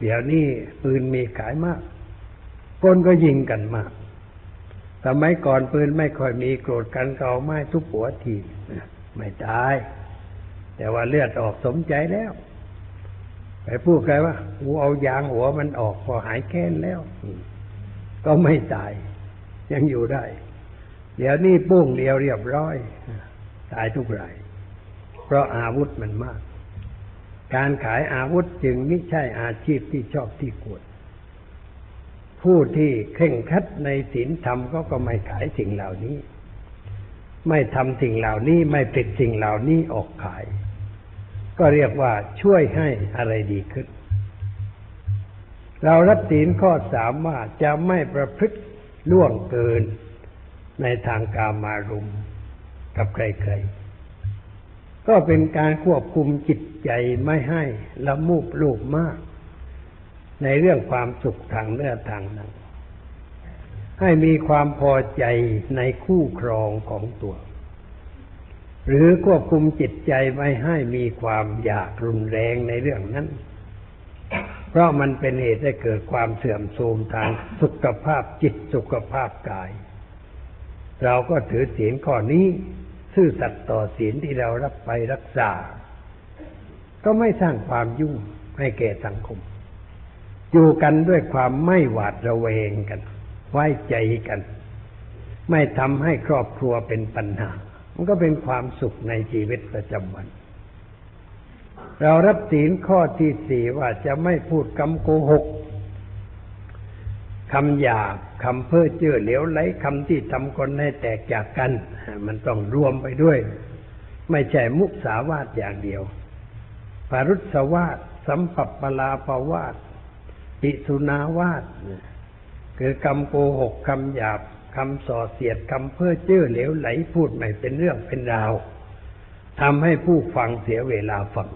เดี๋ยวนี้ปืนมีขายมากคนก็ยิงกันมากสมัยก่อนปืนไม่ค่อยมีโกรธกันก็เอาไม้ทุบหัวทีไม่ตายแต่ว่าเลือดออกสมใจแล้วไปพูดใครว่ากูเอายางหัวมันออกพอหายแค้นแล้วก็ไม่ตายยังอยู่ได้เดี๋ยวนี้ปุ้งเดียวเรียบร้อยตายทุกรายเพราะอาวุธมันมากการขายอาวุธจึงไม่ใช่อาชีพที่ชอบที่ควรผู้ที่เคร่งครัดในศีลธรรมก็ไม่ขายสิ่งเหล่านี้ไม่ทำสิ่งเหล่านี้ไม่ผลิตสิ่งเหล่านี้ออกขายก็เรียกว่าช่วยให้อะไรดีขึ้นเรารับศีลข้อสามว่าจะไม่ประพฤติล่วงเกินในทางกามารมณ์กับใครๆก็เป็นการควบคุมจิตใจไม่ให้ละโมบโลภมากในเรื่องความสุขทางเนื้อทางหนังให้มีความพอใจในคู่ครองของตัวหรือควบคุมจิตใจไม่ให้มีความอยากรุนแรงในเรื่องนั้นเพราะมันเป็นเหตุให้เกิดความเสื่อมโทรมทางสุขภาพจิตสุขภาพกายเราก็ถือศีลข้อนี้ซื่อสัตย์ต่อศีลที่เรารับไปรักษาก็ไม่สร้างความยุ่งให้แก่สังคมอยู่กันด้วยความไม่หวาดระแวงกันไว้ใจกันไม่ทำให้ครอบครัวเป็นปัญหามันก็เป็นความสุขในชีวิตประจำวันเรารับศีลข้อที่สี่ว่าจะไม่พูดคำโกหกคำหยาบคำเพ้อเจ้อเหลวไหลคำที่ทำคนให้แตกจากกันมันต้องรวมไปด้วยไม่ใช่มุสาวาทอย่างเดียวปารุษวาทสัมปัปปลาภวาทปิสุนาวาทคือกรรมโกหกคำหยาบ คำส่อเสียดคำเพ้อเจ้อเหลวไหลพูดไม่เป็นเรื่องเป็นราวทำให้ผู้ฟังเสียเวลาฟัง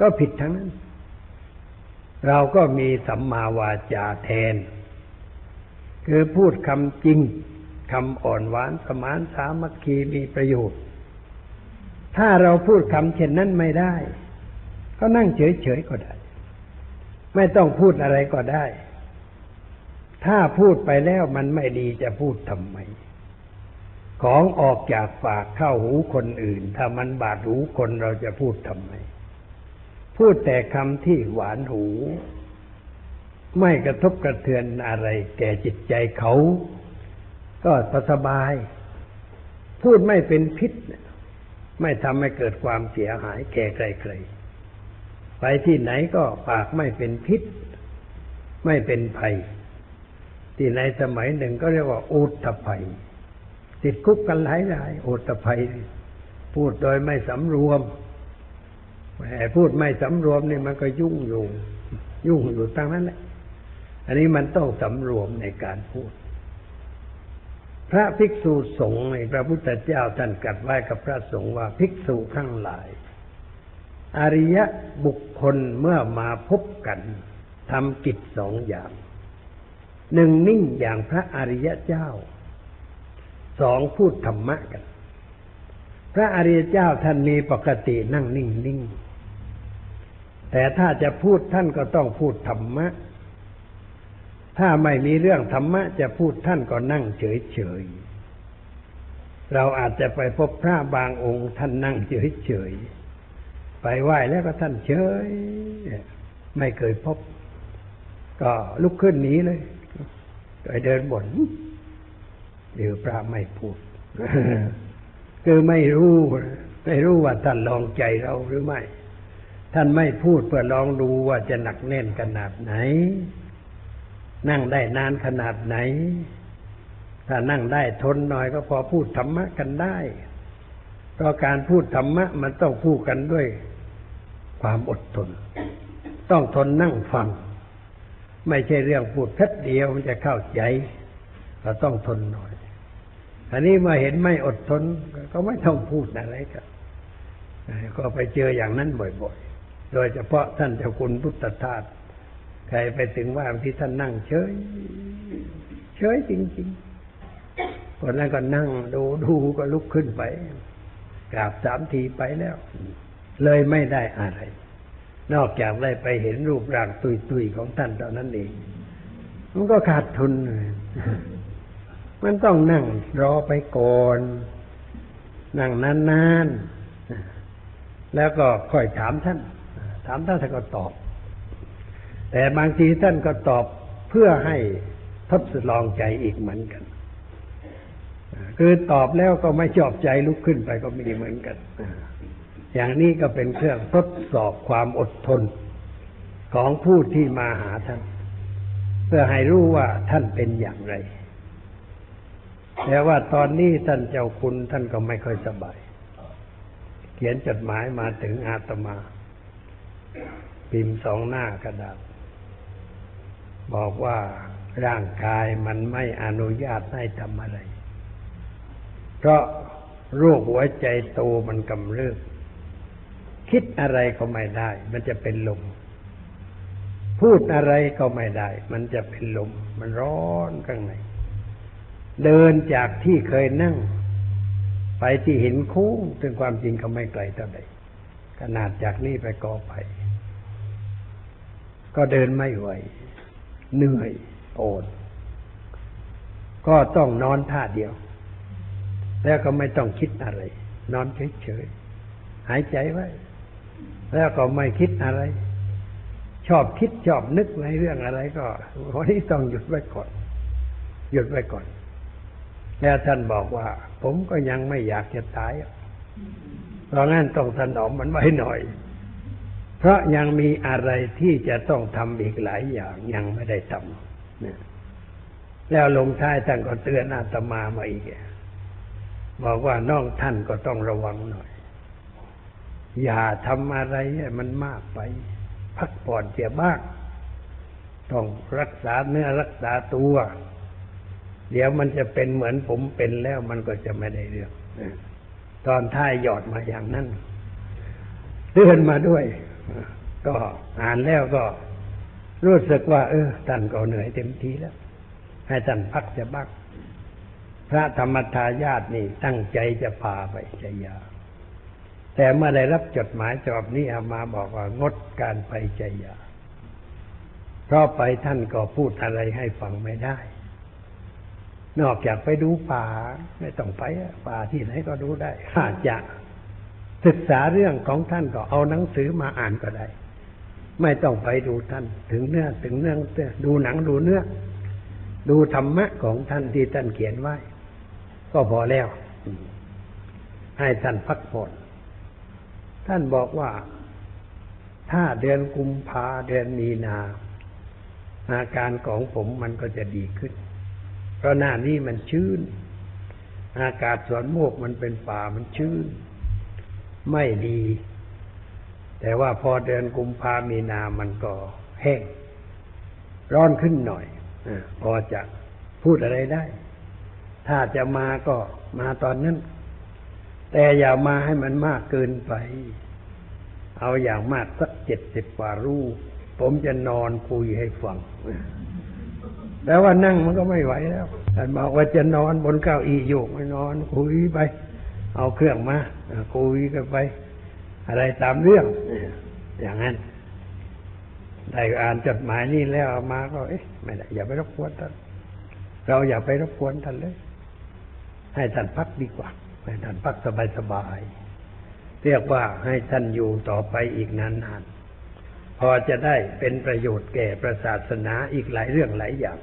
ก็ผิดทั้งนั้นเราก็มีสัมมาวาจาแทนคือพูดคำจริงคำอ่อนหวานสมานสามัคคีมีประโยชน์ถ้าเราพูดคำเช่นนั้นไม่ได้ก็นั่งเฉยๆก็ได้ไม่ต้องพูดอะไรก็ได้ถ้าพูดไปแล้วมันไม่ดีจะพูดทำไมของออกจากปากเข้าหูคนอื่นถ้ามันบาดหูคนเราจะพูดทำไมพูดแต่คำที่หวานหูไม่กระทบกระเทือนอะไรแก่จิตใจเขาก็สบายพูดไม่เป็นพิษไม่ทำให้เกิดความเสียหายแก่ใครๆไปที่ไหนก็ปากไม่เป็นพิษไม่เป็นภัยที่ในสมัยหนึ่งก็เรียกว่าโอตภัยติดคุกกันหลายรายโอตภัยพูดโดยไม่สำรวมแต่พูดไม่สำรวมนี่มันก็ยุ่งอยู่ตั้งนั้นแหละอันนี้มันต้องสำรวมในการพูดพระภิกษุสงฆ์ในพระพุทธเจ้าท่านกัดไว้กับพระสงฆ์ว่าภิกษุทั้งหลายอริยบุคคลเมื่อมาพบกันทำกิจสองอย่างหนึ่งนิ่งอย่างพระอริยเจ้าสองพูดธรรมะกันพระอริยเจ้าท่านมีปกตินั่งนิ่งๆแต่ถ้าจะพูดท่านก็ต้องพูดธรรมะถ้าไม่มีเรื่องธรรมะจะพูดท่านก็นั่งเฉยๆเราอาจจะไปพบพระบางองค์ท่านนั่งเฉยๆไปไหว้แล้วก็ท่านเฉยไม่เคยพบก็ลุกขึ้นหนีเลยโดยเดินบ่นเดี๋ยวพระไม่พูด คือไม่รู้ว่าท่านลองใจเราหรือไม่ท่านไม่พูดเพื่อลองดูว่าจะหนักแน่นขนาดไหนนั่งได้นานขนาดไหนถ้านั่งได้ทนหน่อยก็พอพูดธรรมะกันได้เพราะการพูดธรรมะมันต้องพูดกันด้วยความอดทนต้องทนนั่งฟังไม่ใช่เรื่องพูดแป๊บเดียวมันจะเข้าใจก็ต้องทนหน่อยอันนี้มาเห็นไม่อดทนก็ไม่ต้องพูดอะไรกันก็ไปเจออย่างนั้นบ่อยๆโดยเฉพาะท่านเจ้าคุณพุทธทาสใครไปถึงว่าที่ท่านนั่งเฉยจริงๆคนนั้นก็นั่งดูก็ลุกขึ้นไปกราบสามทีไปแล้วเลยไม่ได้อะไรนอกจากได้ไปเห็นรูปร่างตุยๆของท่านเท่านั้นเองมันก็ขาดทุนมันต้องนั่งรอไปก่อนนั่งนานๆแล้วก็ค่อยถามท่านก็ตอบแต่บางทีท่านก็ตอบเพื่อให้ทดลองใจอีกเหมือนกันคือตอบแล้วก็ไม่ชอบใจลุกขึ้นไปก็มีเหมือนกันอย่างนี้ก็เป็นเครื่องทดสอบความอดทนของผู้ที่มาหาท่านเพื่อให้รู้ว่าท่านเป็นอย่างไรแต่ว่าตอนนี้ท่านเจ้าคุณท่านก็ไม่ค่อยสบายเขียนจดหมายมาถึงอาตมาพิมพ์สองหน้ากระดาษบอกว่าร่างกายมันไม่อนุญาตให้ทำอะไรเพราะโรคหัวใจโตมันกำเริบคิดอะไรก็ไม่ได้มันจะเป็นลมพูดอะไรก็ไม่ได้มันจะเป็นลมมันร้อนข้างในเดินจากที่เคยนั่งไปที่หินคุ้งถึงความจริงก็ไม่ไกลเท่าใดขนาดจากนี่ไปกอไผ่ก็เดินไม่ไหวเหนื่อยอ่อนก็ต้องนอนท่าเดียวแล้วก็ไม่ต้องคิดอะไรนอนเฉยๆหายใจไว้แล้วก็ไม่คิดอะไรชอบคิดชอบนึกในเรื่องอะไรก็วันนี้ต้องหยุดไว้ก่อนแล้วท่านบอกว่าผมก็ยังไม่อยากจะตายเพราะงั้นต้องถนอมมันไว้หน่อยเพราะยังมีอะไรที่จะต้องทำอีกหลายอย่างยังไม่ได้ทำนะแล้วลงท้ายท่านก็เตือนอาตมามาอีกบอกว่าน้องท่านก็ต้องระวังหน่อยอย่าทำอะไรให้มันมากไปพักผ่อนเสียบ้างต้องรักษาเนื้อรักษาตัว เดี๋ยวมันจะเป็นเหมือนผมเป็นแล้วมันก็จะไม่ได้เรื่องตอนท้ายหยอดมาอย่างนั้นเตือนมาด้วยก็อ่านแล้วก็รู้สึกว่าท่านก็เหนื่อยเต็มทีแล้วให้ท่านพักจะบักพระธรรมทายาทนี่ตั้งใจจะพาไปชัยยาแต่เมื่อได้รับจดหมายฉบับนี้อามาบอกว่างดการไปชัยยาเพราะไปท่านก็พูดอะไรให้ฟังไม่ได้นอกจากไปดูป่าไม่ต้องไปป่าที่ไหนก็ดูได้อาจจะศึกษาเรื่องของท่านก็เอาหนังสือมาอ่านก็ได้ไม่ต้องไปดูท่านถึงเนื้อถึงเรื่องดูหนังดูเนื้อดูธรรมะของท่านที่ท่านเขียนไว้ก็พอแล้วให้ท่านพักผ่อนท่านบอกว่าถ้าเดือนกุมภาเดือนมีนาอาการของผมมันก็จะดีขึ้นเพราะหน้านี้มันชื้นอากาศสวนโมกมันเป็นป่ามันชื้นไม่ดีแต่ว่าพอเดือนกุมภามีนามันก็แห้งร้อนขึ้นหน่อยพอจะพูดอะไรได้ถ้าจะมาก็มาตอนนั้นแต่อย่ามาให้มันมากเกินไปเอาอย่างมากสัก70 กว่ารูผมจะนอนคุยให้ฟังแต่ว่านั่งมันก็ไม่ไหวแล้วท่านบอกว่าจะนอนบนเก้าอี้โยกไม่นอนคุยไปเอาเครื่องมาคุยกันไปอะไรตามเรื่องอย่างนั้นได้อ่านจดหมายนี่แล้วมาก็ไม่ได้อย่าไปรบกวนท่านเราอย่าไปรบกวนท่านเลยให้ท่านพักดีกว่าให้ท่านพักสบายๆเรียกว่าให้ท่านอยู่ต่อไปอีกนานๆพอจะได้เป็นประโยชน์แก่พระศาสนาอีกหลายเรื่องหลายอย่าง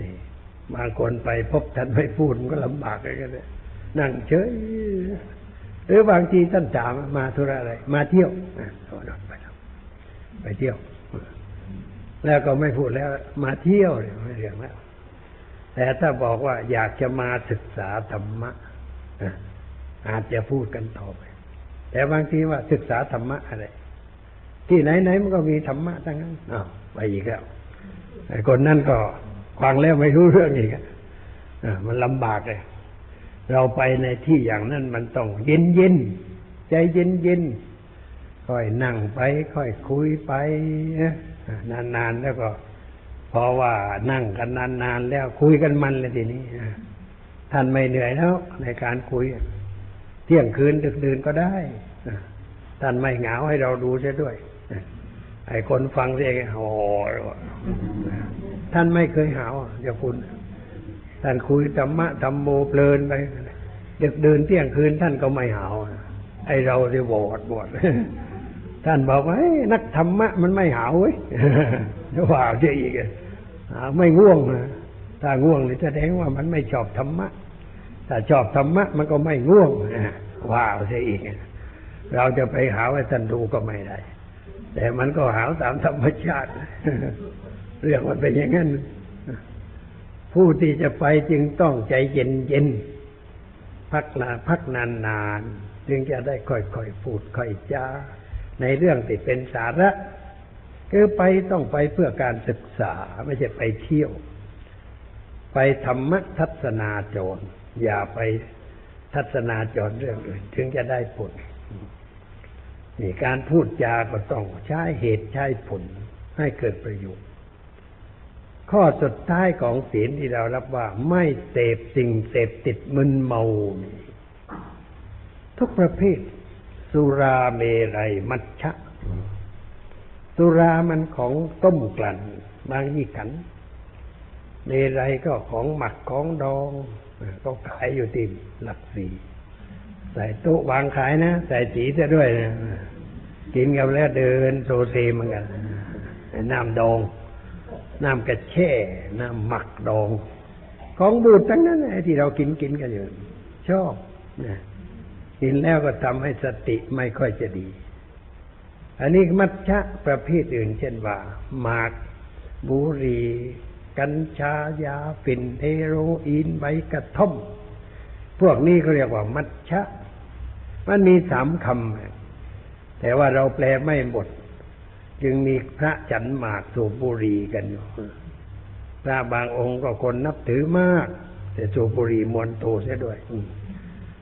นี่บางคนไปพบท่านไม่พูดมันก็ลำบากกันเลยนั่งเฉยหรือบางทีท่านถามมาธุระอะไรมาเที่ยวไปเที่ยวแล้วก็ไม่พูดแล้วมาเที่ยวเลยไม่เรื่องแล้วแต่ถ้าบอกว่าอยากจะมาศึกษาธรรมะอาจจะพูดกันต่อไปแต่บางทีว่าศึกษาธรรมะอะไรที่ไหนๆมันก็มีธรรมะทั้งนั้นไปอีกแล้วไอ้คนนั่นก็ฟังแล้วไม่รู้เรื่องอีกมันลำบากเลยเราไปในที่อย่างนั้นมันต้องเย็นๆใจเย็นๆค่อยนั่งไปค่อยคุยไปนานๆแล้วก็เพราะว่านั่งกันนานๆแล้วคุยกันมันเลยทีนี้ท่านไม่เหนื่อยแล้วในการคุยเที่ยงคืนดึกดื่นก็ได้ท่านไม่เหงาให้เราดูเสียด้วยไอ้คนฟังเสียงโอ้ท่านไม่เคยเหงาเดี๋ยวคุณท่านคุยธรรมะธรรมโมเพลินไปดึกเดินเที่ยงคืนท่านก็ไม่เหาไอเราได้บวชท่านบอกว่านักธรรมะมันไม่เหาเว้ยจะว่าเจ๊อีกไม่ง่วงนะถ้าง่วงนี่แสดงว่ามันไม่ชอบธรรมะถ้าชอบธรรมะมันก็ไม่ง่วงว่าเจ๊อีกเราจะไปเหาไอ้ท่านดูก็ไม่ได้แต่มันก็เหาตามธรรมชาติเรื่องมันเป็นอย่างนั้นผู้ที่จะไปจึงต้องใจเย็นๆพักนานๆจึงจะได้ค่อยๆพูดค่อยจาในเรื่องที่เป็นสาระคือไปต้องไปเพื่อการศึกษาไม่ใช่ไปเที่ยวไปธรรมทัศนาจรอย่าไปทัศนาจรเรื่องอื่นถึงจะได้ผลนี่การพูดจาก็ต้องใช้เหตุใช้ผลให้เกิดประโยชน์ข้อสุดท้ายของศีลที่เรารับว่าไม่เสพสิ่งเสพติดมึนเมาทุกประเภทสุราเมรัยมัชฌะสุรามันของต้มกลั่นบางยี่ขันเมรัยก็ของหมักของดองก็ขายอยู่ที่หลักสี่ใส่โต๊ะวางขายนะใส่สีซะด้วยนะกินกันแล้วเดินโซเซเหมือนกันน้ำดองน้ำกระแช่น้ำหมักดองของบูดทั้งนั้นไอ้ที่เรากินกันอยู่ชอบนะกินแล้วก็ทำให้สติไม่ค่อยจะดีอันนี้มัชฌะประเภทอื่นเช่นว่าหมากบุหรี่กัญชายาฝิ่นเฮโรอีนใบกระท่อมพวกนี้เขาเรียกว่ามัชฌะมันมี3 คำแต่ว่าเราแปลไม่หมดจึงมีพระฉันหมากสูบบุหรี่กันอยู่พ ระบางองค์ก็คนนับถือมากแต่สูบบุหรี่มวนโตเสียด้วย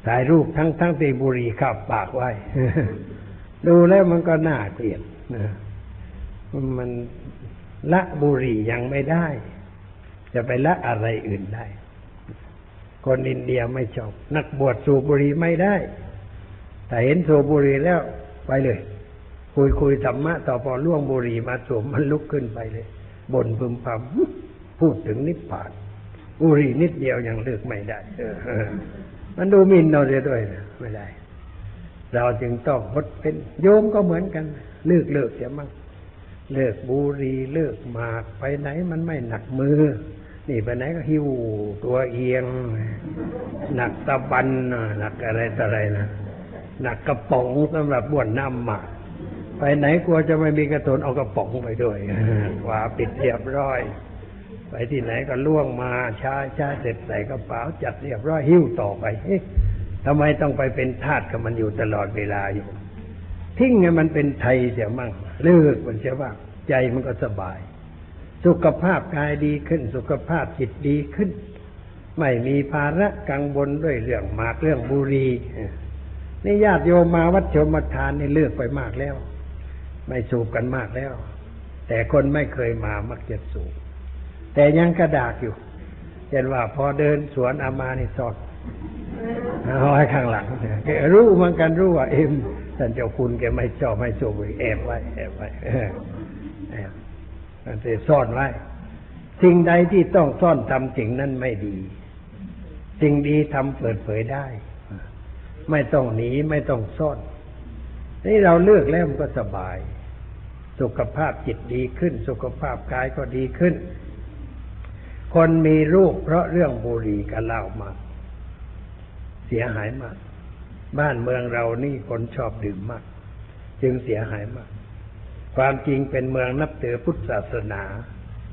ถ่ายรูปทั้งตีบุหรี่ขับปากไว้ ดูแล้วมันก็น่าเกลียดนะมันละบุหรี่ยังไม่ได้จะไปละอะไรอื่นได้คนอินเดียไม่ชอบนักบวชสูบบุหรี่ไม่ได้แต่เห็นสูบบุหรี่แล้วไปเลยคุยธรรมะต่อพอล่วงบุหรี่มาสูบมันลุกขึ้นไปเลยบ่นพึมพำพูดถึงนิพพานบุหรี่นิดเดียวยังเลิกไม่ได้มันดูหมิ่นเราเสียด้วยนะไม่ได้เราจึงต้องงดเป็นโยมก็เหมือนกันเลิกเสียมั่งเลิกบุหรี่เลิกหมากไปไหนมันไม่หนักมือนี่ไปไหนก็หิวตัวเอียงหนักตะบันหนักอะไรต่ออะไรนะหนักกระป๋องสำหรับบ้วนน้ำหมากไปไหนกลัวจะไม่มีกระสุนเอากระป๋องไปด้วยกว่าปิดเรียบร้อยไปที่ไหนก็ล่วงมาช้าเสร็จใส่กระเป๋าจัดเรียบร้อยหิ้วต่อไปทำไมต้องไปเป็นทาสกับมันอยู่ตลอดเวลาอยู่ทิ้งให้มันเป็นไทยเสียมั่งเลิกมันเสียบ้างใจมันก็สบายสุขภาพกายดีขึ้นสุขภาพจิตดีขึ้นไม่มีภาระกังวลด้วยเรื่องหมากเรื่องบุหรี่นี่ญาติโยมมาวัดชมทานนี่เลิกไปมากแล้วไม่สูบกันมากแล้วแต่คนไม่เคยมามักจะสูบแต่ยังกระดากอยู่เช่นว่าพอเดินสวนอามานี่สอดเอาไว้ข้างหลังแกรู้เหมือนกันรู้ว่าเอ็มท่านเจ้าคุณแกไม่ชอบให้สูบแอบไว้แอบมันจะซ่อนไว้สิ่งใดที่ต้องซ่อนทำสิ่งนั้นไม่ดีสิ่งดีทำเปิดเผยได้ไม่ต้องหนีไม่ต้องซ่อนนี่เราเลือกแล้วมันก็สบายสุขภาพจิตดีขึ้นสุขภาพกายก็ดีขึ้นคนมีโรคเพราะเรื่องบุหรี่กับเหล้ามากเสียหายมากบ้านเมืองเรานี่คนชอบดื่มมากจึงเสียหายมากความจริงเป็นเมืองนับถือพุทธศาสนา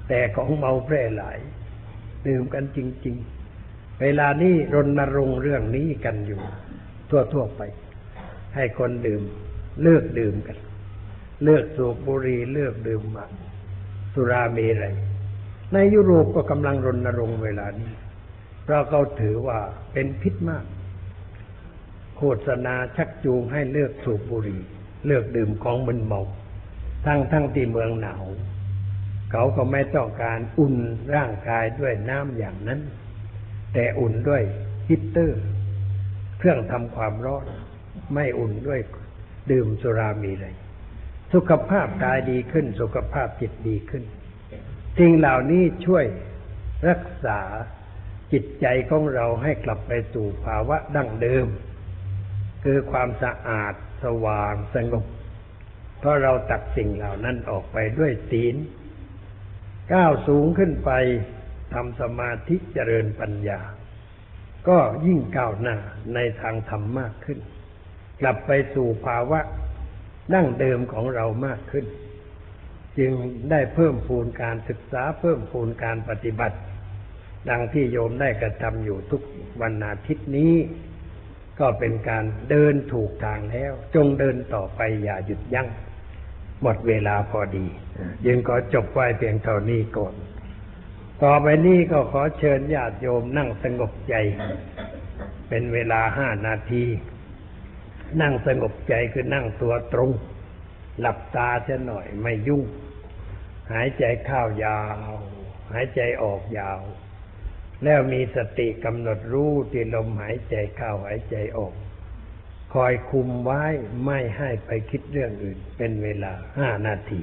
แต่ของเมาแพร่หลายดื่มกันจริงๆเวลานี้รณรงค์เรื่องนี้กันอยู่ทั่วๆไปให้คนดื่มเลิกดื่มกันเลิกสูบบุหรี่เลิกดื่มหมากสุราเมรัยในยุโรปก็กำลังรณรงค์เวลานี้เพราะเขาถือว่าเป็นพิษมากโฆษณาชักจูงให้เลิกสูบบุหรี่เลิกดื่มของมึนเมาทั้งที่เมืองหนาวเขาก็ไม่ต้องการอุ่นร่างกายด้วยน้ำอย่างนั้นแต่อุ่นด้วยฮีตเตอร์เครื่องทำความร้อนไม่อุ่นด้วยดื่มสุรามีเลยสุขภาพกายดีขึ้นสุขภาพจิตดีขึ้นสิ่งเหล่านี้ช่วยรักษาจิตใจของเราให้กลับไปสู่ภาวะดั้งเดิมคือความสะอาดสว่างสงบเพราะเราตัดสิ่งเหล่านั้นออกไปด้วยศีลก้าวสูงขึ้นไปทำสมาธิเจริญปัญญาก็ยิ่งก้าวหน้าในทางธรรมมากขึ้นกลับไปสู่ภาวะดั้งเดิมของเรามากขึ้นจึงได้เพิ่มพูนการศึกษาเพิ่มพูนการปฏิบัติดังที่โยมได้กระทำอยู่ทุกวันอาทิตย์นี้ก็เป็นการเดินถูกทางแล้วจงเดินต่อไปอย่าหยุดยั้งหมดเวลาพอดียังขอจบไว้เพียงเท่านี้ก่อนต่อไปนี้ก็ขอเชิญญาติโยมนั่งสงบใจเป็นเวลา5 นาทีนั่งสงบใจคือนั่งตัวตรงหลับตาเสียหน่อยไม่ยุ่งหายใจเข้ายาวหายใจออกยาวแล้วมีสติกำหนดรู้ที่ลมหายใจเข้าหายใจออกคอยคุมไว้ไม่ให้ไปคิดเรื่องอื่นเป็นเวลา5 นาที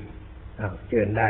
เชิญได้